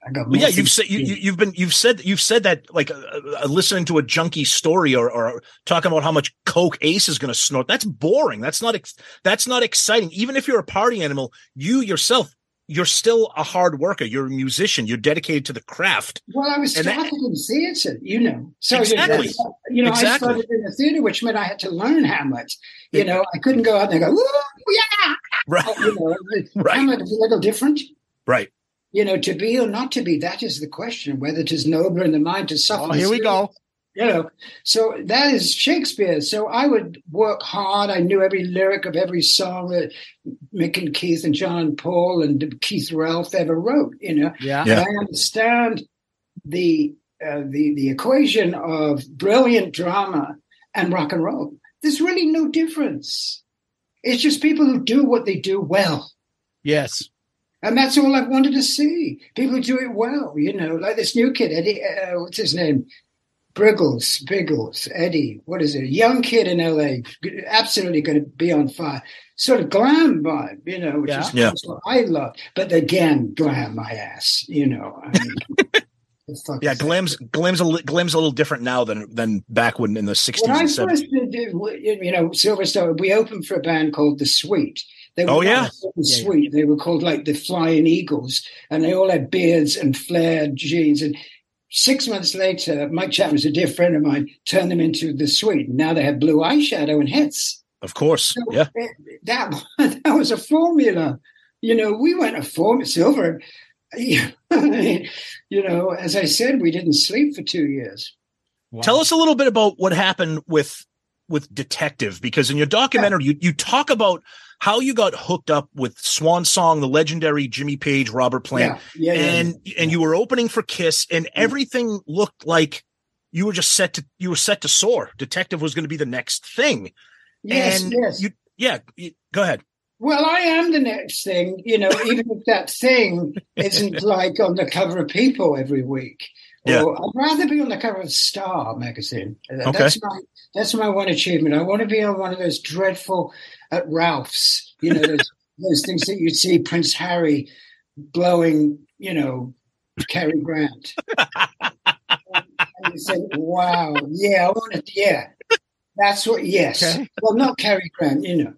I got yeah, you've said you, you've been you've said you've said that like uh, uh, listening to a junkie story or, or talking about how much coke Ace is going to snort. That's boring. That's not ex- that's not exciting. Even if you're a party animal, you yourself, you're still a hard worker. You're a musician. You're dedicated to the craft. Well, I was started in theater, you know. So exactly. You know, exactly. I started in the theater, which meant I had to learn Hamlet. You it, know, I couldn't go out and go, ooh, yeah, right. You know, right. Hamlet is a little different, right? You know, to be or not to be, that is the question, whether it is nobler in the mind to suffer. Oh, here we go. You know, so that is Shakespeare. So I would work hard. I knew every lyric of every song that Mick and Keith and John and Paul and Keith Ralph ever wrote, you know. Yeah. yeah. And I understand the, uh, the, the equation of brilliant drama and rock and roll. There's really no difference. It's just people who do what they do well. Yes. And that's all I've wanted to see. People do it well, you know, like this new kid, Eddie, uh, what's his name? Briggles, Biggles, Eddie, what is it? A young kid in L A, absolutely going to be on fire. Sort of glam vibe, you know, which yeah. is yeah. what I love. But again, glam my ass, you know. I mean, yeah, glam's, glam's, a li- glam's a little different now than than back when in the sixties when and seventies. Did, you know, Silver Star, we opened for a band called The Sweet. They were oh, yeah. so sweet. They were called like the Flying Eagles, and they all had beards and flared jeans. And six months later, Mike Chapman's a dear friend of mine, turned them into The Sweet. Now they have blue eyeshadow and hits. Of course. So yeah. It, that, that was a formula. You know, we went a formula. Silver, you know, as I said, we didn't sleep for two years. Wow. Tell us a little bit about what happened with with Detective, because in your documentary, yeah. you, you talk about how you got hooked up with Swan Song, the legendary Jimmy Page, Robert Plant, yeah, yeah, yeah, and yeah. and you were opening for Kiss, and everything looked like you were just set to you were set to soar. Detective was going to be the next thing. Yes, and yes. You, yeah, you, go ahead. Well, I am the next thing, you know, even if that thing isn't like on the cover of People every week. Yeah. Or I'd rather be on the cover of Star magazine. Okay. That's my that's my one achievement. I want to be on one of those dreadful at Ralph's, you know, those, those things that you'd see Prince Harry blowing, you know, Cary Grant. and, and you say, wow, yeah, I want it. Yeah, that's what. Yes, okay. Well, not Cary Grant, you know.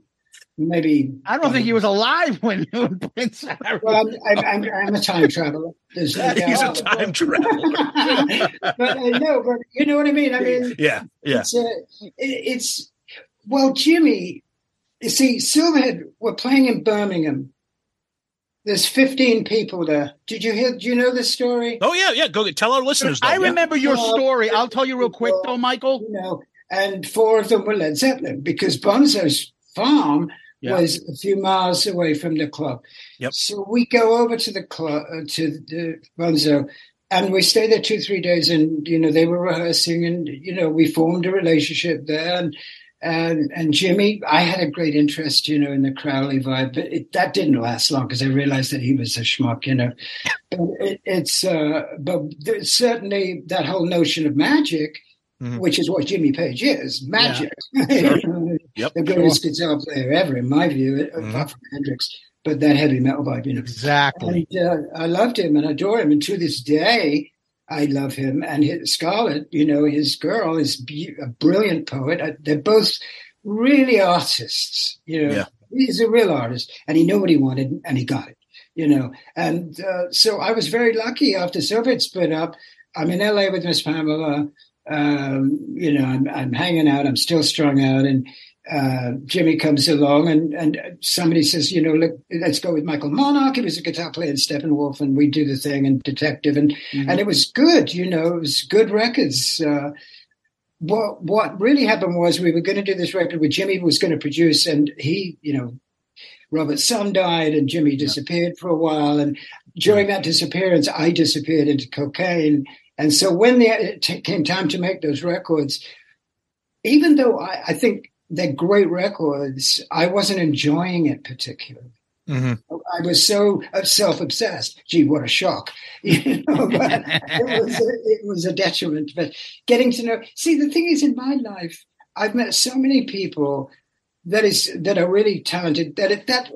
Maybe I don't um, think he was alive when Prince Harry. Well, I'm, I'm, I'm a time traveler. There's no He's doubt. a time traveler. But uh, no, but you know what I mean. I mean, yeah, yeah. It's, uh, it, it's well, Jimmy. You see, Silverhead were playing in Birmingham. There's fifteen people there. Did you hear? Do you know this story? Oh yeah, yeah. Go tell our listeners. I that, remember yeah. your story. I'll tell you real quick though, Michael. You know, and four of them were Led Zeppelin because Bonzo's farm. Yeah. was a few miles away from the club. Yep. So we go over to the club, uh, to the Bonzo, and we stay there two, three days. And, you know, they were rehearsing and, you know, we formed a relationship there. And, and, and Jimmy, I had a great interest, you know, in the Crowley vibe, but it, that didn't last long because I realized that he was a schmuck, you know. But it, it's, uh, but certainly that whole notion of magic, mm-hmm. which is what Jimmy Page is, magic. Yeah. Sure. Yep. The greatest sure. guitar player ever, in my view, mm-hmm. apart from Hendrix, but that heavy metal vibe, you know. Exactly. And, uh, I loved him and adore him, and to this day, I love him. And his, Scarlett, you know, his girl, is be- a brilliant poet. I, they're both really artists, you know. Yeah. He's a real artist, and he knew what he wanted, and he got it, you know. And uh, so I was very lucky after Soviet split up. I'm in L A with Miss Pamela. Um, you know, I'm, I'm hanging out. I'm still strung out, and uh, Jimmy comes along, and, and somebody says, you know, look, let's go with Michael Monarch. He was a guitar player in Steppenwolf, and we do the thing, and Detective, and mm-hmm. and it was good. You know, it was good records. Uh, what what really happened was we were going to do this record where Jimmy was going to produce, and he, you know, Robert's son died, and Jimmy disappeared yeah. for a while, and during that disappearance, I disappeared into cocaine. And so when they, it t- came time to make those records, even though I, I think they're great records, I wasn't enjoying it particularly. Mm-hmm. I was so self-obsessed. Gee, what a shock. You know, but it, was a, it was a detriment. But getting to know... See, the thing is, in my life, I've met so many people that is that are really talented that if that...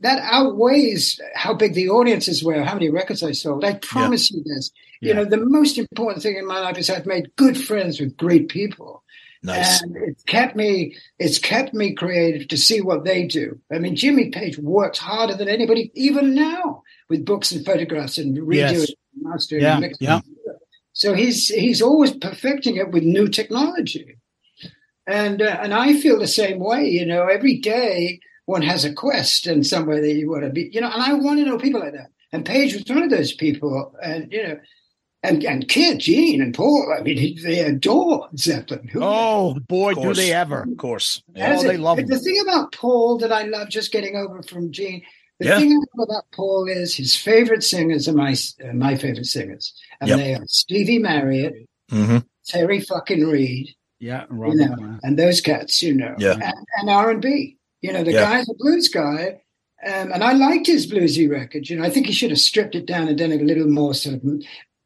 that outweighs how big the audiences were, how many records I sold. I promise yeah. you this. Yeah. You know, the most important thing in my life is I've made good friends with great people. Nice. And it's kept me, it's kept me creative to see what they do. I mean, Jimmy Page works harder than anybody, even now, with books and photographs and redoing yes. and mastering yeah. and mixing. Yeah. So he's he's always perfecting it with new technology. And uh, and I feel the same way, you know. Every day one has a quest and somewhere that you want to be, you know. And I want to know people like that. And Page was one of those people, and you know, and and Kid, Gene, and Paul. I mean, he, they adore Zeppelin. Who oh knows? Boy, do they ever! Of course, yeah. oh, they love him. The thing about Paul that I love, just getting over from Gene. The yeah. thing I love about Paul is his favorite singers are my uh, my favorite singers, and yep. they are Stevie Marriott, mm-hmm. Terry fucking Reid. Yeah, and, you know, and those cats, you know, yeah. and, and R and B. You know, the yeah. guy's a blues guy, um, and I liked his bluesy records. You know, I think he should have stripped it down and done it a little more so,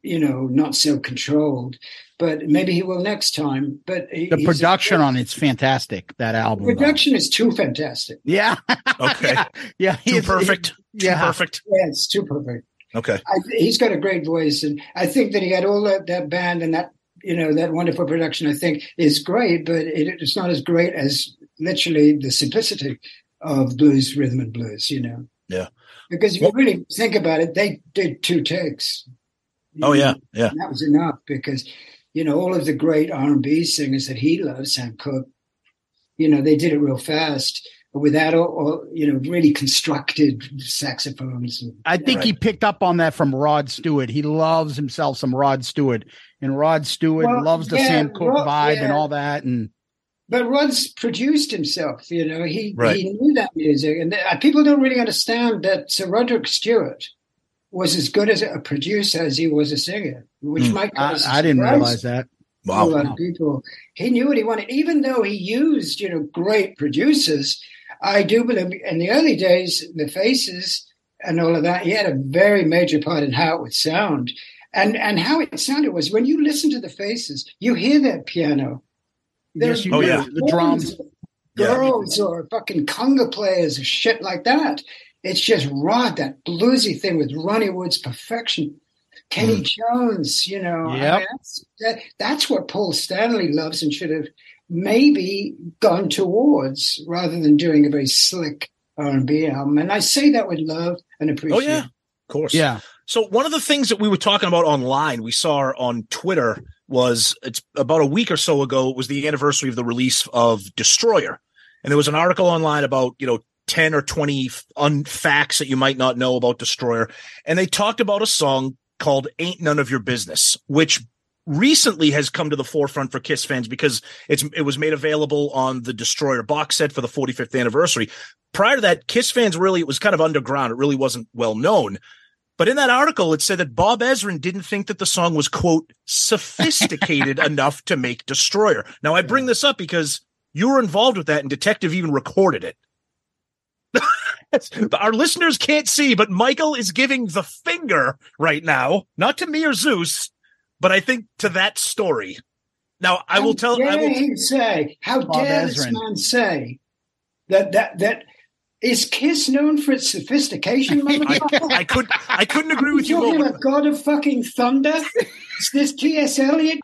you know, not so controlled. But maybe he will next time. But he, the production on it's fantastic. That album the production though. is too fantastic. Yeah. Okay. yeah. yeah. Too is, perfect. He, yeah. Too perfect. Yeah, it's too perfect. Okay. I, he's got a great voice, and I think that he had all that, that band and that. You know, that wonderful production, I think, is great, but it, it's not as great as literally the simplicity of blues, rhythm and blues, you know. Yeah. Because if well, you really think about it, they did two takes. Oh, know? yeah, yeah. And that was enough because, you know, all of the great R and B singers that he loves, Sam Cooke, you know, they did it real fast. Without, all, all, you know, really constructed saxophones. And, I think right. he picked up on that from Rod Stewart. He loves himself some Rod Stewart, and Rod Stewart well, loves the yeah, Sam Cooke Rod, vibe yeah. and all that. And but Rod's produced himself, you know. He right. he knew that music, and th- people don't really understand that Sir Roderick Stewart was as good as a producer as he was a singer, which mm. might I, I didn't realize that. Wow, a lot of people. He knew what he wanted, even though he used, you know, great producers. I do believe in the early days, The Faces and all of that, he had a very major part in how it would sound. And and how it sounded was when you listen to The Faces, you hear that piano. There's yes, oh, yeah. the drums. Girls yeah. or fucking conga players or shit like that. It's just Rod, that bluesy thing with Ronnie Wood's perfection. Kenny mm. Jones, you know. Yep. I mean, that's, that, that's what Paul Stanley loves and should have maybe gone towards rather than doing a very slick R and B album. And I say that with love and appreciation. Oh, yeah, of course. Yeah. So one of the things that we were talking about online, we saw on Twitter, was it's about a week or so ago, it was the anniversary of the release of Destroyer. And there was an article online about, you know, ten or twenty un- facts that you might not know about Destroyer. And they talked about a song called Ain't None of Your Business, which recently has come to the forefront for Kiss fans because it's it was made available on the Destroyer box set for the forty-fifth anniversary. Prior to that, Kiss fans really, it was kind of underground. It really wasn't well known. But in that article, it said that Bob Ezrin didn't think that the song was, quote, sophisticated enough to make Destroyer. Now, I bring this up because you were involved with that, and Detective even recorded it. Our listeners can't see, but Michael is giving the finger right now, not to me or Zeus, but I think to that story. Now I how will tell. Dare I will he say, how Bob dare Ezrin. This man say that that that is Kiss known for its sophistication? I, I could I couldn't agree Are with you. Talking more. About God of fucking Thunder. Is this T S Eliot?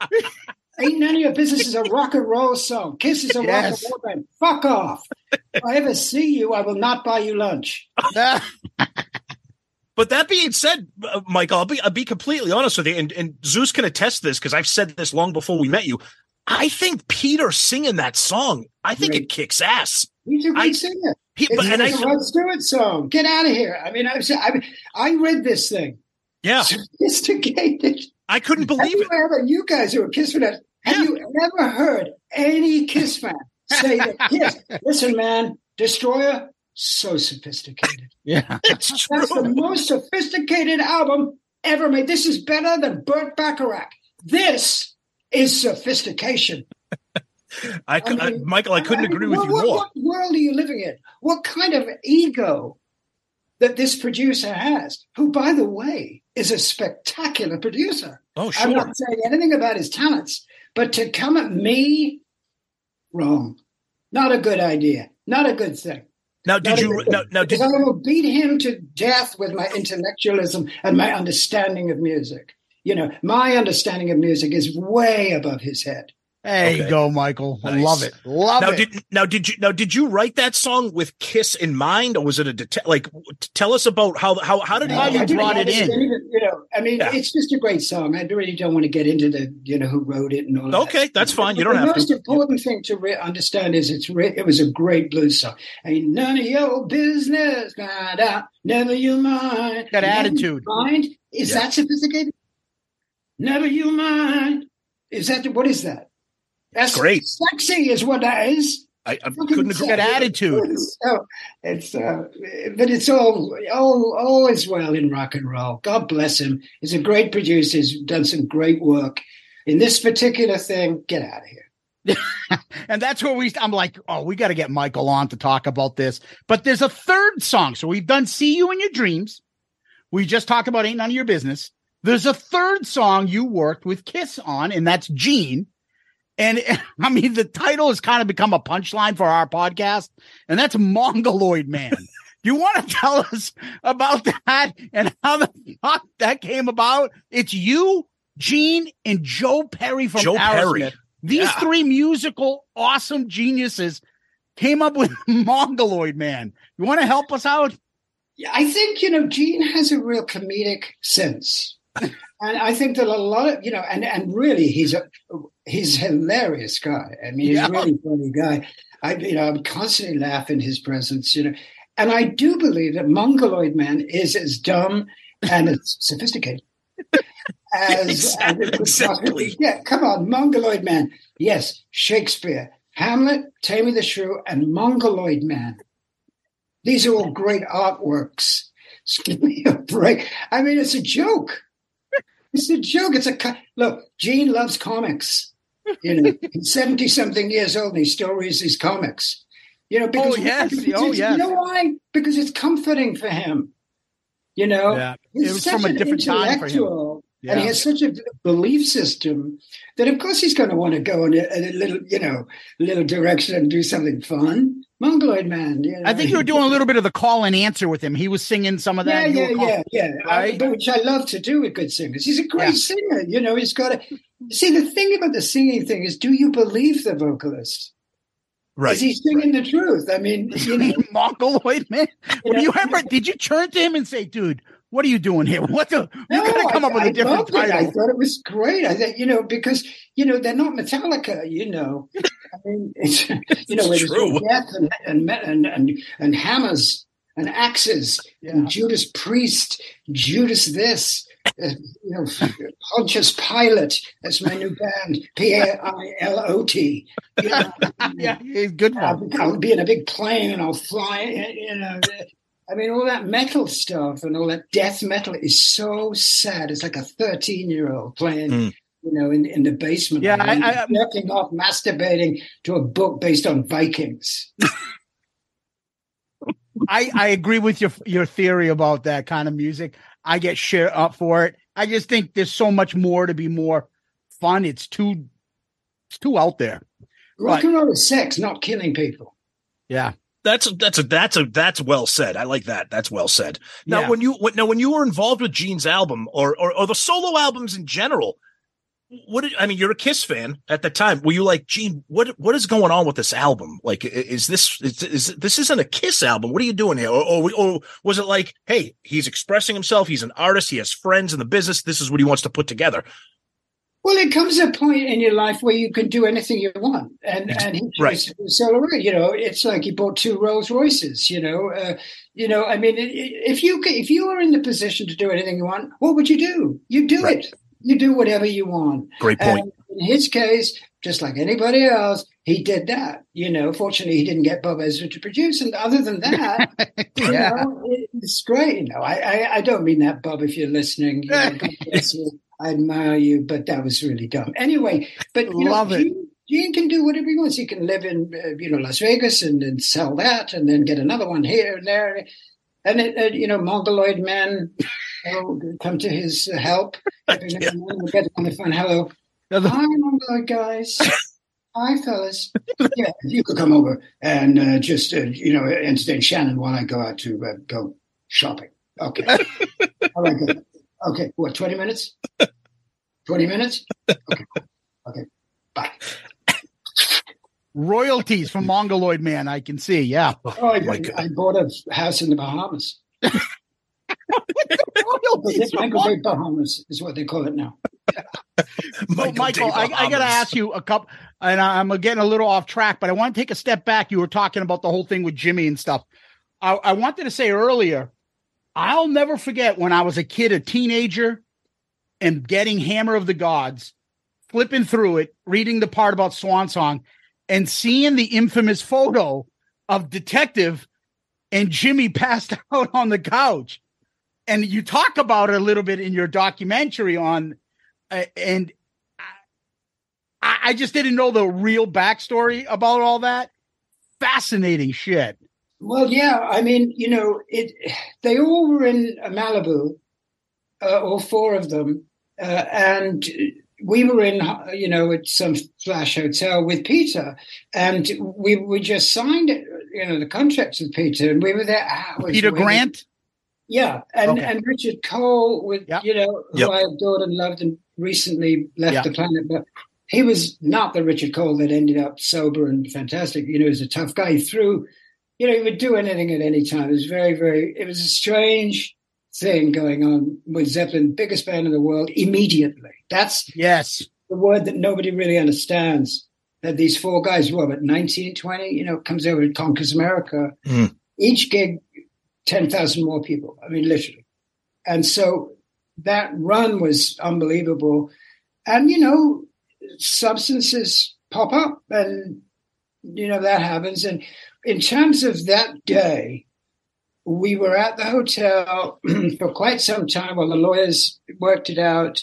Ain't None of Your Business is a rock and roll song. Kiss is a yes. rock and roll band. Fuck off. If I ever see you, I will not buy you lunch. But that being said, uh, Michael, I'll be, I'll be completely honest with you, and, and Zeus can attest to this because I've said this long before we met you. I think Peter singing that song, I think right. it kicks ass. He's a great I, singer. He, but, and it's a Rod Stewart song. Get out of here. I mean, I, was, I, I read this thing. Yeah. Sophisticated. I couldn't believe have you it. Ever, you guys who are Kiss fans, have yeah. you ever heard any Kiss fan say that, Kiss, listen, man, Destroyer, so sophisticated. Yeah, it's true. That's the most sophisticated album ever made. This is better than Burt Bacharach. This is sophistication. I, I, mean, I Michael, I couldn't I mean, agree with what, you more. What, what world are you living in? What kind of ego that this producer has, who, by the way, is a spectacular producer. Oh, sure. I'm not saying anything about his talents, but to come at me, wrong. Not a good idea. Not a good thing. Now, did you? Now, now did I'm going to beat him to death with my intellectualism and my understanding of music. You know, my understanding of music is way above his head. There okay. you go, Michael. Nice. I love it. Love now, it. Did, now, did you? Now, did you write that song with Kiss in mind, or was it a det- like? Tell us about how how how did no, you brought it in? Even, you know, I mean, yeah. it's just a great song. I really don't want to get into the you know who wrote it and all. Okay, that. that's fine. You don't the have to. The most important thing to re- understand is it's re- it was a great blues song. Ain't none of your business. Nah, nah, never you mind. That attitude. Mind is yeah. that sophisticated? Never you mind. Is that what is that? That's great. Sexy is what that is. I, I couldn't agree. That attitude. So it's, uh, but it's all, all, all is well in rock and roll. God bless him. He's a great producer. He's done some great work. In this particular thing, get out of here. And that's where we. I'm like, oh, we got to get Michael on to talk about this. But there's a third song. So we've done "See You in Your Dreams." We just talked about "Ain't None of Your Business." There's a third song you worked with Kiss on, and that's "Gene." And I mean, the title has kind of become a punchline for our podcast, and that's "Mongoloid Man." Do you want to tell us about that and how the fuck that came about? It's you, Gene, and Joe Perry from Joe Perry. These yeah. three musical awesome geniuses came up with "Mongoloid Man." You want to help us out? Yeah, I think, you know, Gene has a real comedic sense. And I think that a lot of, you know, and, and really he's a he's a hilarious guy. I mean, he's yeah. a really funny guy. I, you know, I'm constantly laughing in his presence, you know. And I do believe that "Mongoloid Man" is as dumb and as sophisticated as... exactly. As exactly. Yeah, come on, "Mongoloid Man." Yes, Shakespeare, Hamlet, Taming of the Shrew, and "Mongoloid Man." These are all great artworks. Just give me a break. I mean, it's a joke. It's a joke. It's a co- look. Gene loves comics. You know, he's seventy something years old, and he still reads these comics. You know, because oh yes, because oh yes. You know why? Because it's comforting for him. You know, yeah. He's it was such from a an different time for him, yeah. And he has such a belief system that, of course, he's going to want to go in a, in a little, you know, little direction and do something fun. "Mongoloid Man." You know, I think you were doing a little bit of the call and answer with him. He was singing some of that. Yeah, yeah, yeah, yeah. Right? I, which I love to do with good singers. He's a great yeah. singer. You know, he's got to see the thing about the singing thing is, do you believe the vocalist? Right. Is he singing right. the truth? I mean, you know, "Mongoloid Man." You know, you ever, did you turn to him and say, "Dude, what are you doing here? What the? No, you gotta come I, up with a I different title." It. I thought it was great. I thought, you know, because you know they're not Metallica. You know. I mean, it's, you it's know, it's death and and, and and and hammers and axes yeah. and Judas Priest, Judas this, uh, you know, Pontius Pilate. That's my new band, P A I L O T. You know, yeah, good one. I'll, I'll be in a big plane and I'll fly. You know, I mean, all that metal stuff and all that death metal is so sad. It's like a thirteen-year-old playing. Mm. You know, in, in the basement, yeah, I, I, I'm looking off, masturbating to a book based on Vikings. I I agree with your your theory about that kind of music. I get shit up for it. I just think there's so much more to be more fun. It's too it's too out there. Rock and roll is sex, not killing people. Yeah. That's that's a that's a that's well said. I like that. That's well said. Now yeah. when you when, now when you were involved with Gene's album or, or or the solo albums in general. What did, I mean, you're a Kiss fan at the time. Were you like, Gene, what, what is going on with this album? Like, is this, is, is this isn't a Kiss album. What are you doing here? Or, or, or was it like, hey, he's expressing himself. He's an artist. He has friends in the business. This is what he wants to put together. Well, it comes a point in your life where you can do anything you want. And, and he right. so, you know, it's like he bought two Rolls Royces, you know, uh, you know, I mean, if you, if you are in the position to do anything you want, what would you do? You do right. it. You do whatever you want. Great point. And in his case, just like anybody else, he did that. You know, fortunately, he didn't get Bob Ezrin to produce. And other than that, yeah. you know, it's great. You know, I, I, I don't mean that, Bob, if you're listening. You know, God bless you. I admire you, but that was really dumb. Anyway, but you Love know, it. Gene, Gene can do whatever he wants. He can live in, uh, you know, Las Vegas and, and sell that and then get another one here and there. And, it, uh, you know, "Mongoloid Man." I'll come to his help. Every yeah. now and then we'll get on the phone. Hello. Hi, Mongoloid guys. Hi, fellas. Yeah, you could come over and uh, just, uh, you know, and stay Shannon while I go out to uh, go shopping. Okay. All right, good. Okay. What, twenty minutes? twenty minutes? Okay. Okay. Bye. Royalties from Mongoloid Man, I can see. Yeah. Oh, I, oh I bought a house in the Bahamas. What's the royalties? Michael Bay Bahamas is what they call it now. Michael, Michael I, I got to ask you a couple, and I'm getting a little off track, but I want to take a step back. You were talking about the whole thing with Jimmy and stuff. I, I wanted to say earlier, I'll never forget when I was a kid, a teenager, and getting Hammer of the Gods, flipping through it, reading the part about Swan Song, and seeing the infamous photo of Detective and Jimmy passed out on the couch. And you talk about it a little bit in your documentary on Uh, and I, I just didn't know the real backstory about all that. Fascinating shit. Well, yeah, I mean, you know, it. They all were in Malibu, uh, all four of them, uh, and we were in, you know, at some flash hotel with Peter, and we we just signed, you know, the contracts with Peter, and we were there hours. Peter Grant. Yeah, and, okay. and Richard Cole, with yep. you know, who yep. I adored and loved and recently left yep. the planet, but he was not the Richard Cole that ended up sober and fantastic. You know, he was a tough guy. He threw, you know, he would do anything at any time. It was very, very, it was a strange thing going on with Zeppelin, biggest band in the world, immediately. That's yes, the word that nobody really understands, that these four guys were, but nineteen, twenty, you know, comes over and conquers America. Mm. Each gig, ten thousand more people. I mean, literally. And so that run was unbelievable. And, you know, substances pop up and, you know, that happens. And in terms of that day, we were at the hotel for quite some time while the lawyers worked it out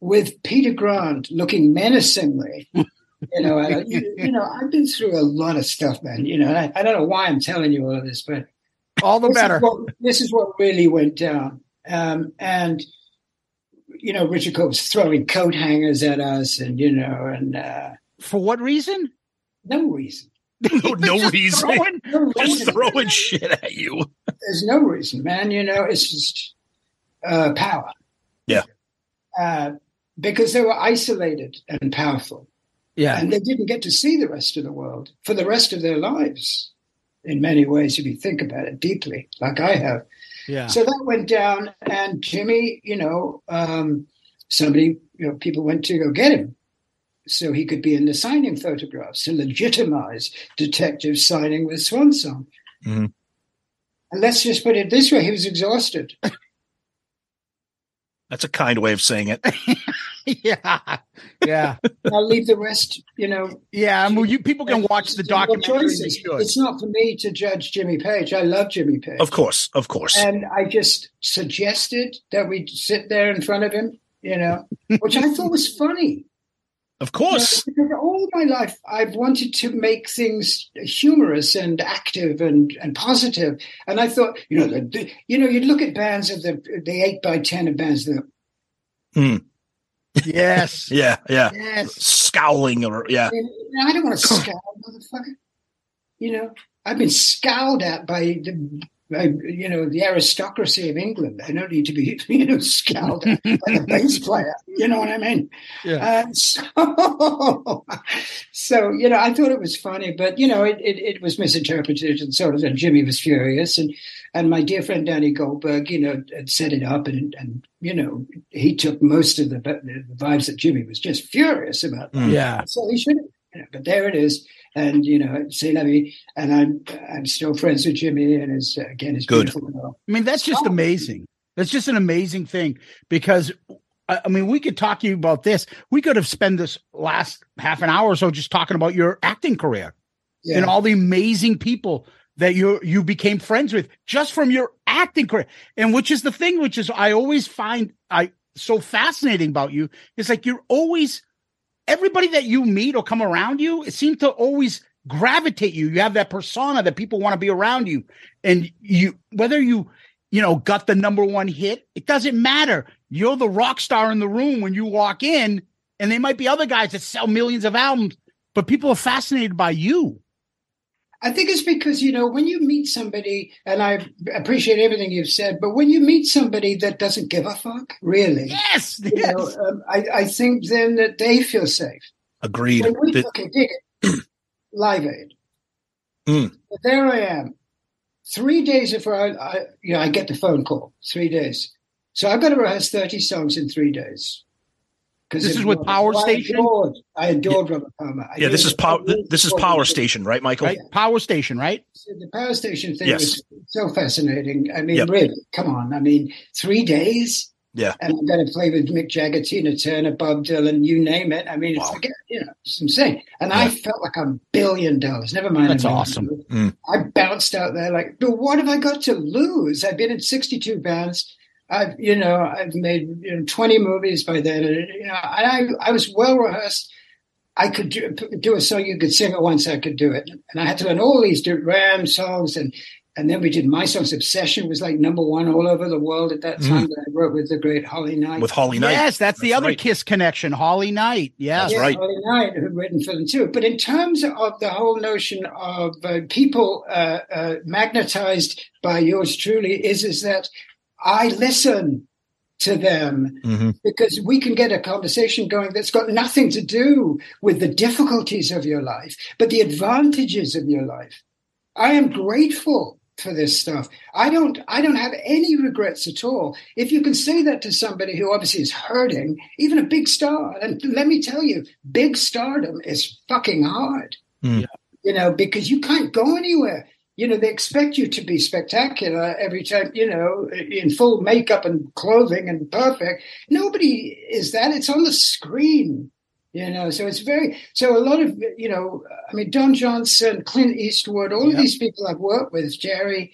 with Peter Grant looking menacingly. You know, I, you, you know, I've been through a lot of stuff, man. You know, I, I don't know why I'm telling you all of this, but all the this better. Is what, this is what really went down. Um, and, you know, Richard Cole was throwing coat hangers at us and, you know, and. Uh, For what reason? No reason. no, no, reason. Throwing, no reason. Just throwing shit at you. There's no reason, man. You know, it's just uh, power. Yeah. Uh, because they were isolated and powerful. Yeah. And they didn't get to see the rest of the world for the rest of their lives. In many ways, if you think about it deeply, like I have. Yeah. So that went down, and Jimmy, you know, um, somebody, you know, people went to go get him so he could be in the signing photographs to legitimize Detective signing with Swan Song. Mm-hmm. And let's just put it this way, he was exhausted. That's a kind way of saying it. yeah. Yeah. I'll leave the rest, you know. Yeah. Well, you people can watch the documentary. It's not for me to judge Jimmy Page. I love Jimmy Page. Of course. Of course. And I just suggested that we sit there in front of him, you know, which I thought was funny. Of course. You know, because all my life, I've wanted to make things humorous and active and, and positive. And I thought, you know, the, the, you know, you'd look at bands of the the eight by ten of bands that. Mm. Yes. yeah. Yeah. Yes. Scowling or yeah. And, and I don't want to scowl, motherfucker. You know, I've been scowled at by the, by, you know, the aristocracy of England. I don't need to be, you know, scowled at by the bass player. You know what I mean? Yeah. Uh, so, so, you know, I thought it was funny, but, you know, it, it, it was misinterpreted and sort of, and Jimmy was furious. And, and my dear friend, Danny Goldberg, you know, had set it up and, and, you know, he took most of the, the vibes that Jimmy was just furious about. That. Yeah. So he shouldn't, you know, but there it is. And, you know, say, let me, and I'm, I'm still friends with Jimmy. And his, again, his good. Beautiful. I mean, that's just oh. amazing. That's just an amazing thing because, I mean, we could talk to you about this. We could have spent this last half an hour or so just talking about your acting career yeah. and all the amazing people that you you became friends with just from your acting career. And which is the thing, which is I always find I so fascinating about you. It's like you're always, everybody that you meet or come around you, it seems to always gravitate you. You have that persona that people want to be around you. And you, whether you, you know, got the number one hit, it doesn't matter. You're the rock star in the room when you walk in, and there might be other guys that sell millions of albums, but people are fascinated by you. I think it's because, you know, when you meet somebody, and I appreciate everything you've said, but when you meet somebody that doesn't give a fuck, really, yes, you yes. know, um, I, I think then that they feel safe. Agreed. When we the- fucking dig it, Live Aid. Mm. But there I am. Three days before I, I, you know, I get the phone call. Three days. So I've got to rehearse thirty songs in three days. This is with Robert, Power Station. I adored, I adored yeah. Robert Palmer. I yeah, this is power. This is Power Station, right, Michael? Right? Power Station, right? So the Power Station thing yes. was so fascinating. I mean, yep. really, come on. I mean, three days. Yeah, and I'm going to play with Mick Jagger, Tina Turner, Bob Dylan, you name it. I mean, wow. it's like, you know, it's insane. And yeah. I felt like a billion dollars. Never mind. That's awesome. Mm. I bounced out there like, but what have I got to lose? I've been in sixty-two bands. I've, you know, I've made you know, twenty movies by then. And, you know, I, I was well rehearsed. I could do, do a song. You could sing it once. I could do it. And I had to learn all these different Ram songs. And, and then we did my songs. Obsession was like number one all over the world at that time. Mm. That I wrote with the great Holly Knight. With Holly Knight. Yes, that's the that's other right. Kiss connection. Holly Knight. Yes. That's right. Holly Knight, who'd written for them too. But in terms of the whole notion of uh, people uh, uh, magnetized by yours truly is, is that I listen to them mm-hmm. because we can get a conversation going that's got nothing to do with the difficulties of your life, but the advantages of your life. I am grateful for this stuff. I don't, I don't have any regrets at all. If you can say that to somebody who obviously is hurting, even a big star, and let me tell you, big stardom is fucking hard, mm. you know, because you can't go anywhere. You know, they expect you to be spectacular every time, you know, in full makeup and clothing and perfect. Nobody is that. It's on the screen, you know. So it's very, so a lot of, you know, I mean, Don Johnson, Clint Eastwood, all yeah. of these people I've worked with, Jerry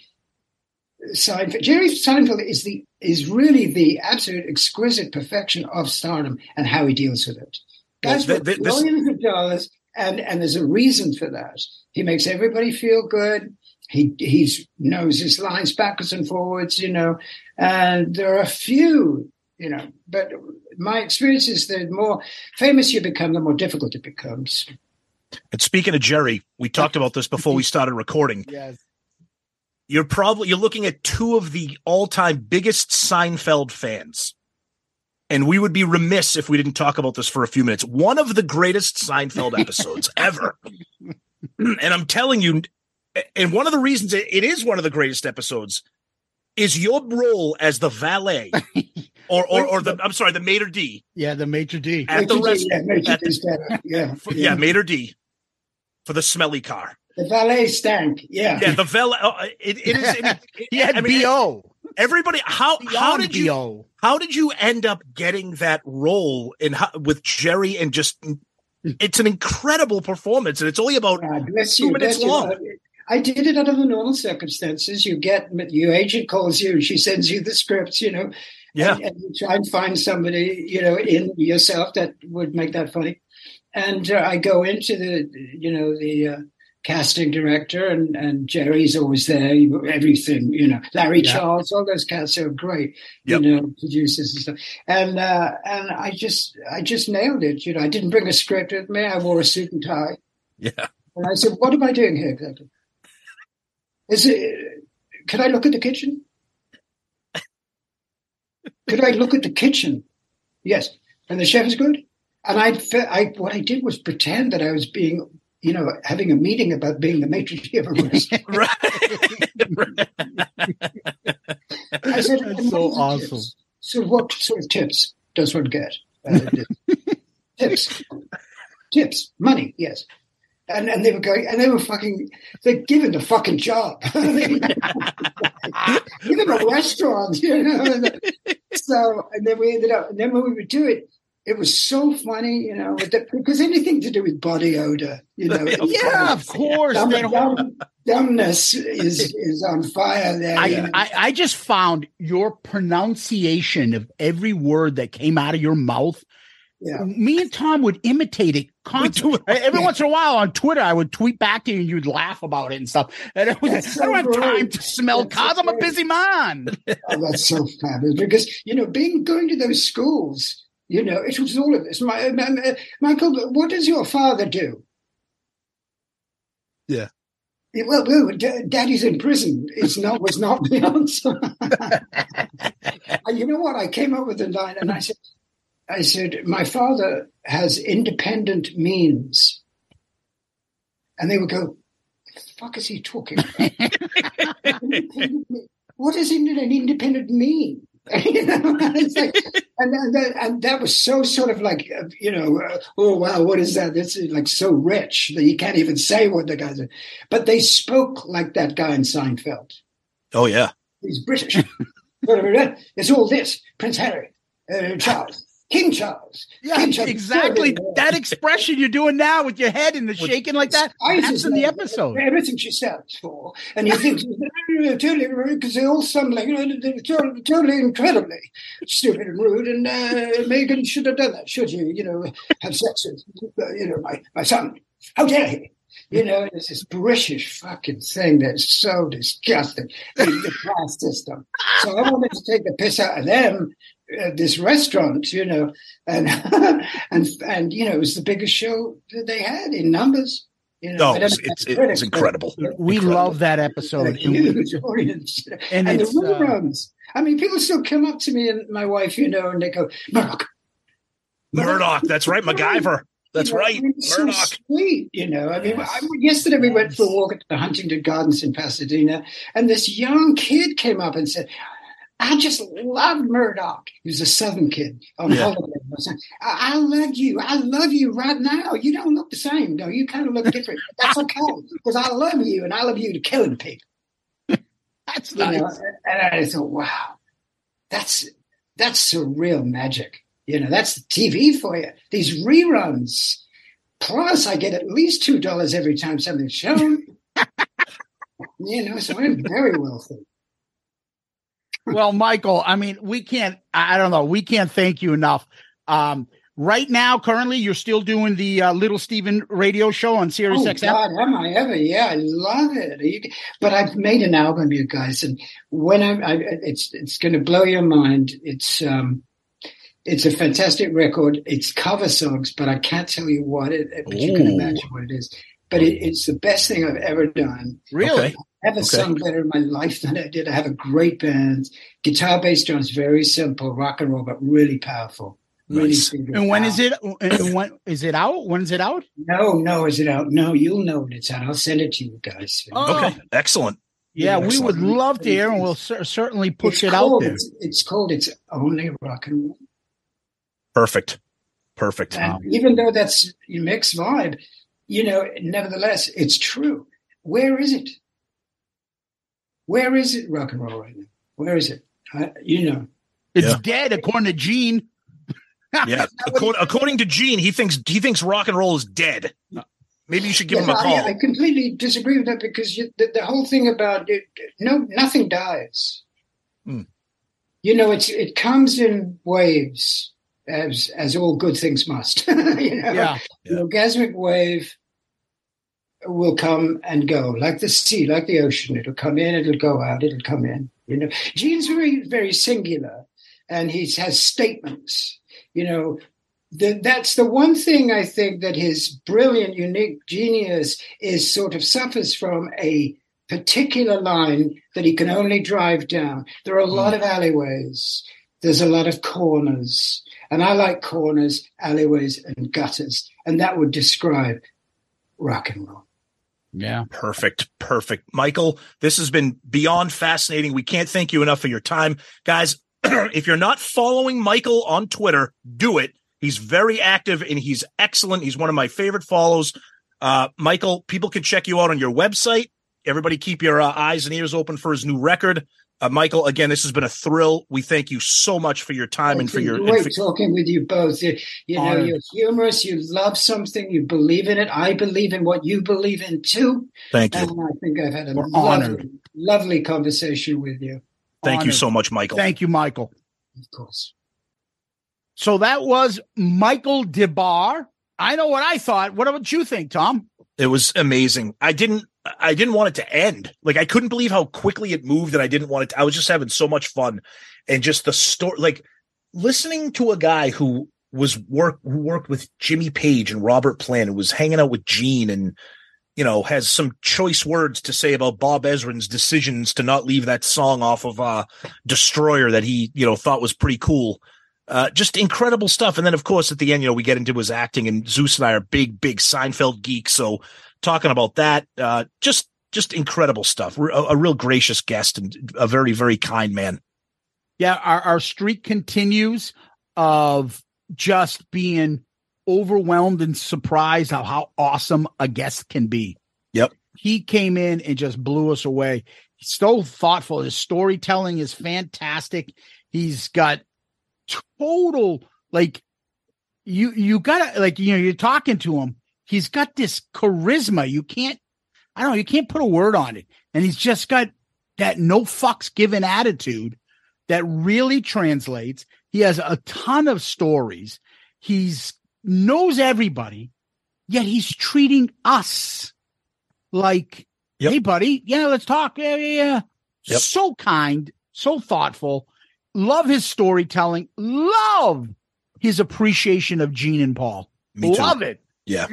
Seinfeld. Jerry Seinfeld is the is really the absolute exquisite perfection of stardom and how he deals with it. Guys well, th- th- millions this- of dollars, and, and there's a reason for that. He makes everybody feel good. He he's knows his lines backwards and forwards, you know, and there are a few, you know, but my experience is the more famous you become, the more difficult it becomes. And speaking of Jerry, we talked about this before we started recording. Yes. You're probably, you're looking at two of the all-time biggest Seinfeld fans. And we would be remiss if we didn't talk about this for a few minutes. One of the greatest Seinfeld episodes ever. And I'm telling you, and one of the reasons it is one of the greatest episodes is your role as the valet or, or, or the, I'm sorry, the maitre d'. Yeah. The maitre d'. At maitre the restaurant. Yeah, yeah, yeah. yeah. Maitre d' for the smelly car. The valet stank. Yeah. Yeah. The valet. Uh, it, it is. It, it, he had I mean, B O. Everybody. How, how did you, B O. How did you end up getting that role in how, with Jerry and just, it's an incredible performance and it's only about God, two you, minutes long. You. I did it under the normal circumstances. You get, your agent calls you and she sends you the scripts, you know, yeah. and, and you try and find somebody, you know, in yourself that would make that funny. And uh, I go into the, you know, the uh, casting director and, and Jerry's always there, everything, you know, Larry yeah. Charles, all those cats are great, yep. you know, producers and stuff. And, uh, and I just, I just nailed it. You know, I didn't bring a script with me. I wore a suit and tie. Yeah. And I said, what am I doing here exactly? Is it, could I look at the kitchen? Could I look at the kitchen? Yes. And the chef is good. And I, I, what I did was pretend that I was being, you know, having a meeting about being the maitre d' of a restaurant. I said, that's so awesome. Tips? So what sort of tips does one get? Uh, tips. Tips. Money. Yes. And, and they were going, and they were fucking, they're given the fucking job. Even the restaurants, you know. So, and then we ended up, and then when we would do it, it was so funny, you know, with the, because anything to do with body odor, you know. Of yeah, course. of course. Dumb, dumb, dumbness is, is on fire there. I, you know? I, I just found your pronunciation of every word that came out of your mouth. Yeah. Me and Tom would imitate it constantly. Every yeah. once in a while on Twitter, I would tweet back to you and you'd laugh about it and stuff. And it was, so I don't great. have time to smell that's cars. So I'm a busy man. Oh, that's so fabulous. Because, you know, being going to those schools, you know, it was all of this. My, my, Michael, what does your father do? Yeah. Well, well, daddy's in prison. It's not was not the answer. You know what? I came up with a line, and I said, I said, my father has independent means. And they would go, the fuck is he talking about? What does an independent mean? You know, it's like, and, and, that, and that was so sort of like, you know, uh, oh, wow, what is that? This is like so rich that you can't even say what the guys are. But they spoke like that guy in Seinfeld. Oh, yeah. He's British. It's all this. Prince Harry, uh, Charles. King Charles. Yeah, King Charles. Exactly. That expression you're doing now with your head and the shaking like that, that's in the episode. Everything she stands for. And he thinks, totally, because they all sound like, totally, totally incredibly stupid and rude. And uh, Megan should have done that, should you, you know, have sex with, you know, my, my son. How dare he? You know, it's this British fucking thing that's so disgusting. The class system. So I wanted to take the piss out of them. At this restaurant, you know, and and and you know, it was the biggest show that they had in numbers. You know, oh, it's, it's, it's incredible. We incredible. love that episode. A huge audience, and, and the reruns. Uh, I mean, people still come up to me and my wife, you know, and they go, Murdoch, Murdoch. That's right, MacGyver. That's you know, right, Murdoch. So sweet, you know. I mean, yes. I, yesterday we went for a walk at the Huntington Gardens in Pasadena, and this young kid came up and said, I just loved Murdoch. He was a Southern kid on yeah. holiday. I, I love you. I love you right now. You don't look the same. No, you kind of look different. That's okay because I love you and I love you to killing people. That's nice. You know, and I thought, wow, that's that's surreal magic. You know, that's the T V for you. These reruns. Plus, I get at least two dollars every time something's shown. You know, so I'm very wealthy. Well, Michael, I mean, we can't, I don't know, we can't thank you enough. Um, right now, currently, you're still doing the uh, Little Steven radio show on Sirius X M. Oh, God, am I ever? Yeah, I love it. But I've made an album, you guys, and when I, I it's it's going to blow your mind. It's um, it's a fantastic record. It's cover songs, but I can't tell you what it, but you can imagine what it is. But it, it's the best thing I've ever done. Really? Okay. I haven't okay. sung better in my life than I did. I have a great band. Guitar, bass, drums, very simple. Rock and roll, but really powerful. Really nice. And when power. is it? And when is it out? When is it out? No, no, is it out? No, you'll know when it's out. I'll send it to you guys. Oh. Okay, excellent. Yeah, yeah excellent. We would love to hear, and we'll cer- certainly push it's it called, out there. It's, it's called It's Only Rock and Roll. Perfect. Perfect. And wow. Even though that's your mixed vibe, you know, nevertheless, it's true. Where is it? Where is it, rock and roll, right now? Where is it? Uh, you know. It's yeah. dead, according to Gene. yeah, according, according to Gene, he thinks he thinks rock and roll is dead. Maybe you should give yeah, him a call. I, I completely disagree with that because you, the, the whole thing about it, no, nothing dies. Hmm. You know, it's it comes in waves, as as all good things must. you know? Yeah. The yeah. orgasmic wave will come and go, like the sea, like the ocean. It'll come in, it'll go out, it'll come in. You know, Gene's very, very singular, and he has statements. You know, the, that's the one thing I think that his brilliant, unique genius is sort of suffers from a particular line that he can only drive down. There are a lot of alleyways. There's a lot of corners, and I like corners, alleyways, and gutters, and that would describe rock and roll. Yeah. Perfect. Perfect. Michael, this has been beyond fascinating. We can't thank you enough for your time. Guys, if you're not following Michael on Twitter, do it. He's very active and he's excellent. He's one of my favorite follows. Uh, Michael, people can check you out on your website. Everybody keep your uh, eyes and ears open for his new record. Uh, Michael, again, this has been a thrill. We thank you so much for your time and for your great for- talking with you both. You, you know, um, you're humorous. You love something. You believe in it. I believe in what you believe in too. Thank you. And I think I've had a We're lovely, honored. lovely conversation with you. Thank honored. you so much, Michael. Thank you, Michael. Of course. So that was Michael Des Barres. I know what I thought. What about you think, Tom? It was amazing. I didn't. I didn't want it to end. Like, I couldn't believe how quickly it moved, and I didn't want it to, I was just having so much fun, and just the story, like listening to a guy who was work who worked with Jimmy Page and Robert Plant, and was hanging out with Gene and you know, has some choice words to say about Bob Ezrin's decisions to not leave that song off of uh, Destroyer that he, you know, thought was pretty cool. Uh, just incredible stuff. And then, of course, at the end, you know, we get into his acting, and Zeus and I are big, big Seinfeld geeks. So talking about that, uh, just just incredible stuff. A, a real gracious guest and a very, very kind man. Yeah, our, our streak continues of just being overwhelmed and surprised how, how awesome a guest can be. Yep. He came in and just blew us away. He's so thoughtful. His storytelling is fantastic. He's got total, like, you you gotta, like, you know, you're talking to him, he's got this charisma, you can't I don't know you can't put a word on it, and he's just got that no fucks given attitude that really translates. He has a ton of stories, he's knows everybody, yet he's treating us like, yep, hey buddy, yeah, let's talk, yeah yeah yeah yep. So kind, so thoughtful. Love his storytelling. Love his appreciation of Gene and Paul. Me love too. It. Yeah.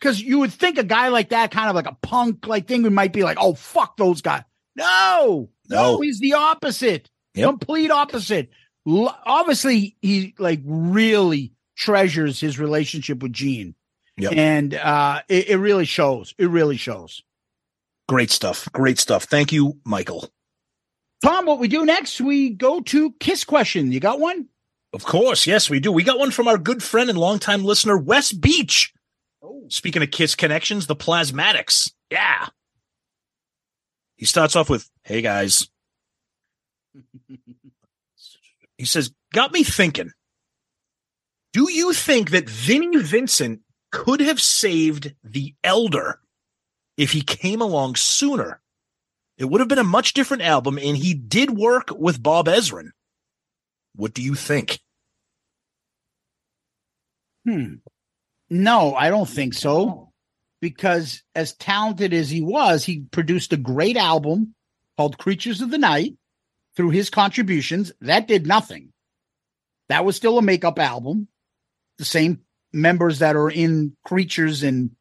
Because you would think a guy like that, kind of like a punk like thing, we might be like, oh, fuck those guys. No. No. No, he's the opposite. Yep. Complete opposite. Lo- obviously, he like really treasures his relationship with Gene. Yep. And uh, it, it really shows. It really shows. Great stuff. Great stuff. Thank you, Michael. Tom, what we do next, we go to Kiss Question. You got one? Of course. Yes, we do. We got one from our good friend and longtime listener, Wes Beach. Oh. Speaking of Kiss connections, the Plasmatics. Yeah. He starts off with, hey, guys. He says, got me thinking. Do you think that Vinnie Vincent could have saved the Elder if he came along sooner? It would have been a much different album, and he did work with Bob Ezrin. What do you think? Hmm. No, I don't think so. Because as talented as he was, he produced a great album called Creatures of the Night through his contributions. That did nothing. That was still a makeup album. The same members that are in Creatures and,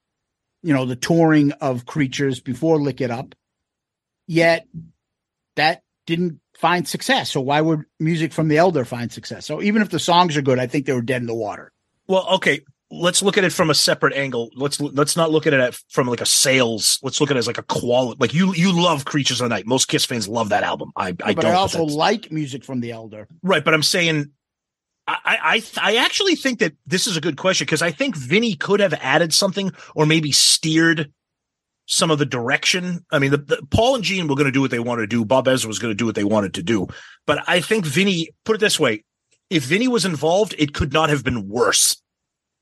you know, the touring of Creatures before Lick It Up. Yet that didn't find success. So why would music from the Elder find success? So even if the songs are good, I think they were dead in the water. Well, okay, let's look at it from a separate angle. Let's let's not look at it from like a sales. Let's look at it as like a quality. Like you, you love Creatures of the Night. Most Kiss fans love that album. I, yeah, I but don't. But I also like music from the Elder. Right, but I'm saying I I I actually think that this is a good question because I think Vinny could have added something or maybe steered some of the direction. I mean, the, the, Paul and Gene were going to do what they wanted to do. Bob Ezrin was going to do what they wanted to do. But I think Vinny, put it this way, if Vinny was involved, it could not have been worse.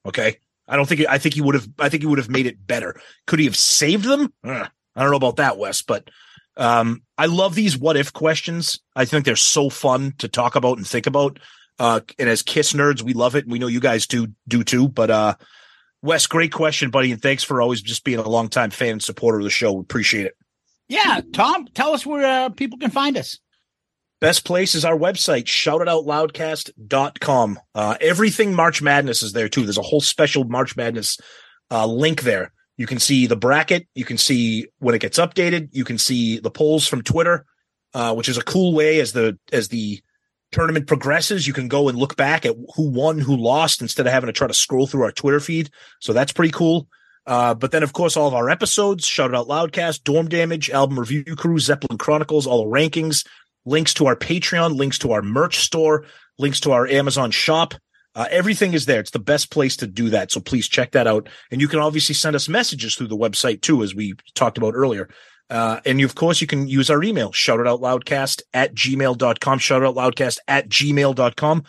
Okay, I don't think I think he would have. I think he would have made it better. Could he have saved them? I don't know about that, Wes. But um, I love these what if questions. I think they're so fun to talk about and think about. Uh, and as Kiss nerds, we love it, and we know you guys do do too. But uh, Wes, great question, buddy, and thanks for always just being a longtime fan and supporter of the show. We appreciate it. Yeah, Tom, tell us where uh, people can find us. Best place is our website, shout it out loudcast dot com. Uh, everything March Madness is there, too. There's a whole special March Madness uh, link there. You can see the bracket. You can see when it gets updated. You can see the polls from Twitter, uh, which is a cool way as the as the tournament progresses. You can go and look back at who won, who lost, instead of having to try to scroll through our Twitter feed. So that's pretty cool. Uh, but then, of course, all of our episodes, Shout It Out Loudcast, Dorm Damage, Album Review Crew, Zeppelin Chronicles, all the rankings, links to our Patreon, links to our merch store, links to our Amazon shop. Uh, everything is there. It's the best place to do that. So please check that out. And you can obviously send us messages through the website, too, as we talked about earlier. Uh, and you, of course, you can use our email, shout it out loudcast at gmail dot com, shout it out loudcast at gmail dot com.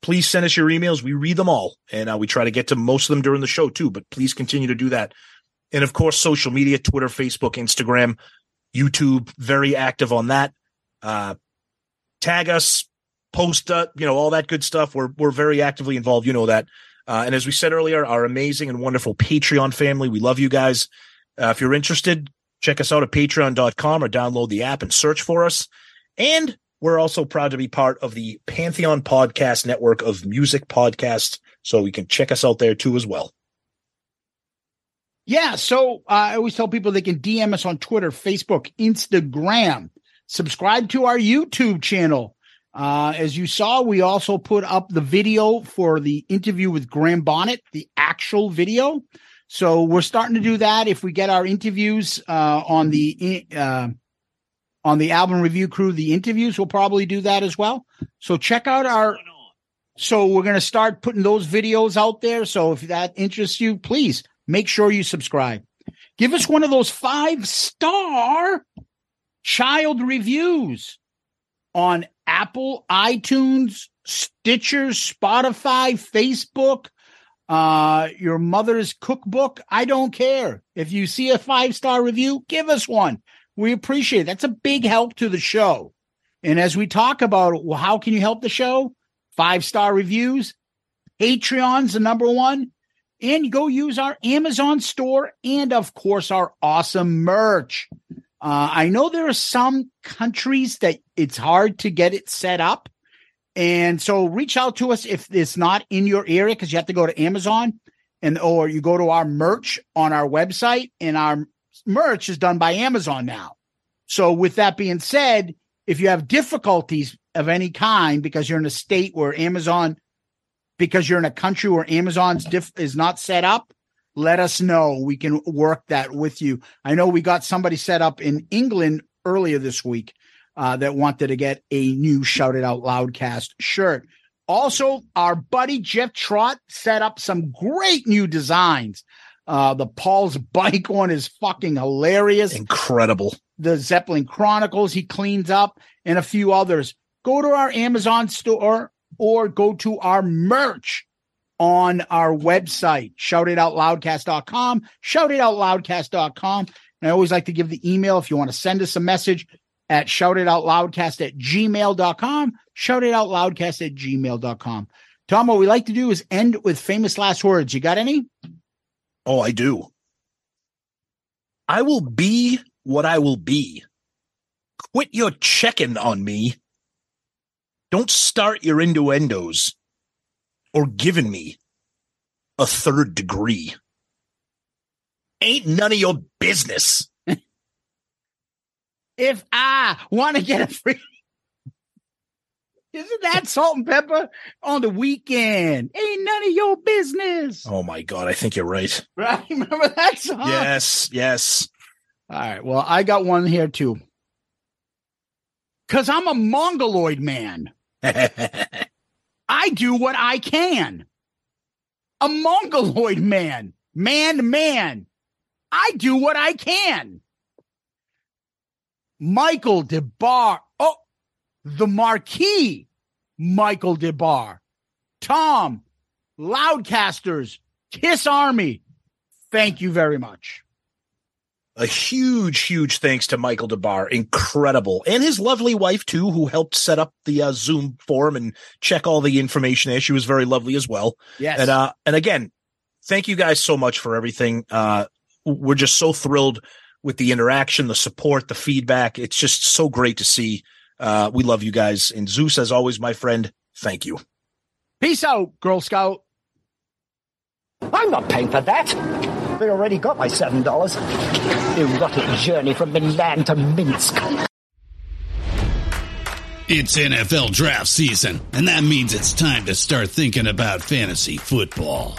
Please send us your emails. We read them all, and uh, we try to get to most of them during the show, too. But please continue to do that. And, of course, social media, Twitter, Facebook, Instagram, YouTube, very active on that. Uh, tag us, post, uh, you know, all that good stuff. We're we're very actively involved. You know that. Uh, and as we said earlier, our amazing and wonderful Patreon family. We love you guys. Uh, if you're interested, check us out at patreon dot com or download the app and search for us. And we're also proud to be part of the Pantheon Podcast Network of music podcasts, so you can check us out there, too, as well. Yeah, so uh, I always tell people they can D M us on Twitter, Facebook, Instagram. Subscribe to our YouTube channel. Uh, as you saw, we also put up the video for the interview with Graham Bonnet, the actual video. So we're starting to do that. If we get our interviews uh, on the uh, on the album review crew, the interviews, we'll probably do that as well. So check out our. So we're going to start putting those videos out there. So if that interests you, please make sure you subscribe. Give us one of those five-star child reviews on Apple, iTunes, Stitcher, Spotify, Facebook, uh, your mother's cookbook. I don't care. If you see a five-star review, give us one. We appreciate it. That's a big help to the show. And as we talk about, well, how can you help the show? Five-star reviews, Patreon's the number one, and go use our Amazon store and, of course, our awesome merch. Uh, I know there are some countries that it's hard to get it set up, and so reach out to us if it's not in your area because you have to go to Amazon, and or you go to our merch on our website, and our merch is done by Amazon now. So with that being said, if you have difficulties of any kind because you're in a state where Amazon, because you're in a country where Amazon's diff is not set up, let us know. We can work that with you. I know we got somebody set up in England earlier this week uh, that wanted to get a new Shout It Out Loudcast shirt. Also, our buddy Jeff Trott set up some great new designs. Uh, the Paul's bike one is fucking hilarious. Incredible. The Zeppelin Chronicles he cleans up, and a few others. Go to our Amazon store or go to our merch on our website, shout it out loudcast dot com, shout it out loudcast dot com. And I always like to give the email if you want to send us a message at shout it out loudcast at gmail dot com, shout it out loudcast at gmail dot com. Tom, what we like to do is end with famous last words. You got any? Oh, I do. I will be what I will be. Quit your checking on me. Don't start your innuendos or giving me a third degree. Ain't none of your business. If I want to get a free... Isn't that Salt and Pepper on the weekend? Ain't none of your business. Oh, my God. I think you're right. Right? Remember that song? Yes, yes. All right. Well, I got one here, too. Because I'm a mongoloid man. I do what I can. A mongoloid man. Man to man. I do what I can. Michael Des Barres. Oh, the Marquis. Michael Des Barres, Tom, Loudcasters, Kiss Army, thank you very much. A huge, huge thanks to Michael Des Barres. Incredible. And his lovely wife, too, who helped set up the uh, Zoom forum and check all the information there. She was very lovely as well. Yes. And, uh, and again, thank you guys so much for everything. Uh, we're just so thrilled with the interaction, the support, the feedback. It's just so great to see. Uh, we love you guys. And Zeus, as always, my friend, thank you. Peace out, Girl Scout. I'm not paying for that. They already got my seven dollars. Erotic journey from Milan to Minsk. It's N F L draft season, and that means it's time to start thinking about fantasy football.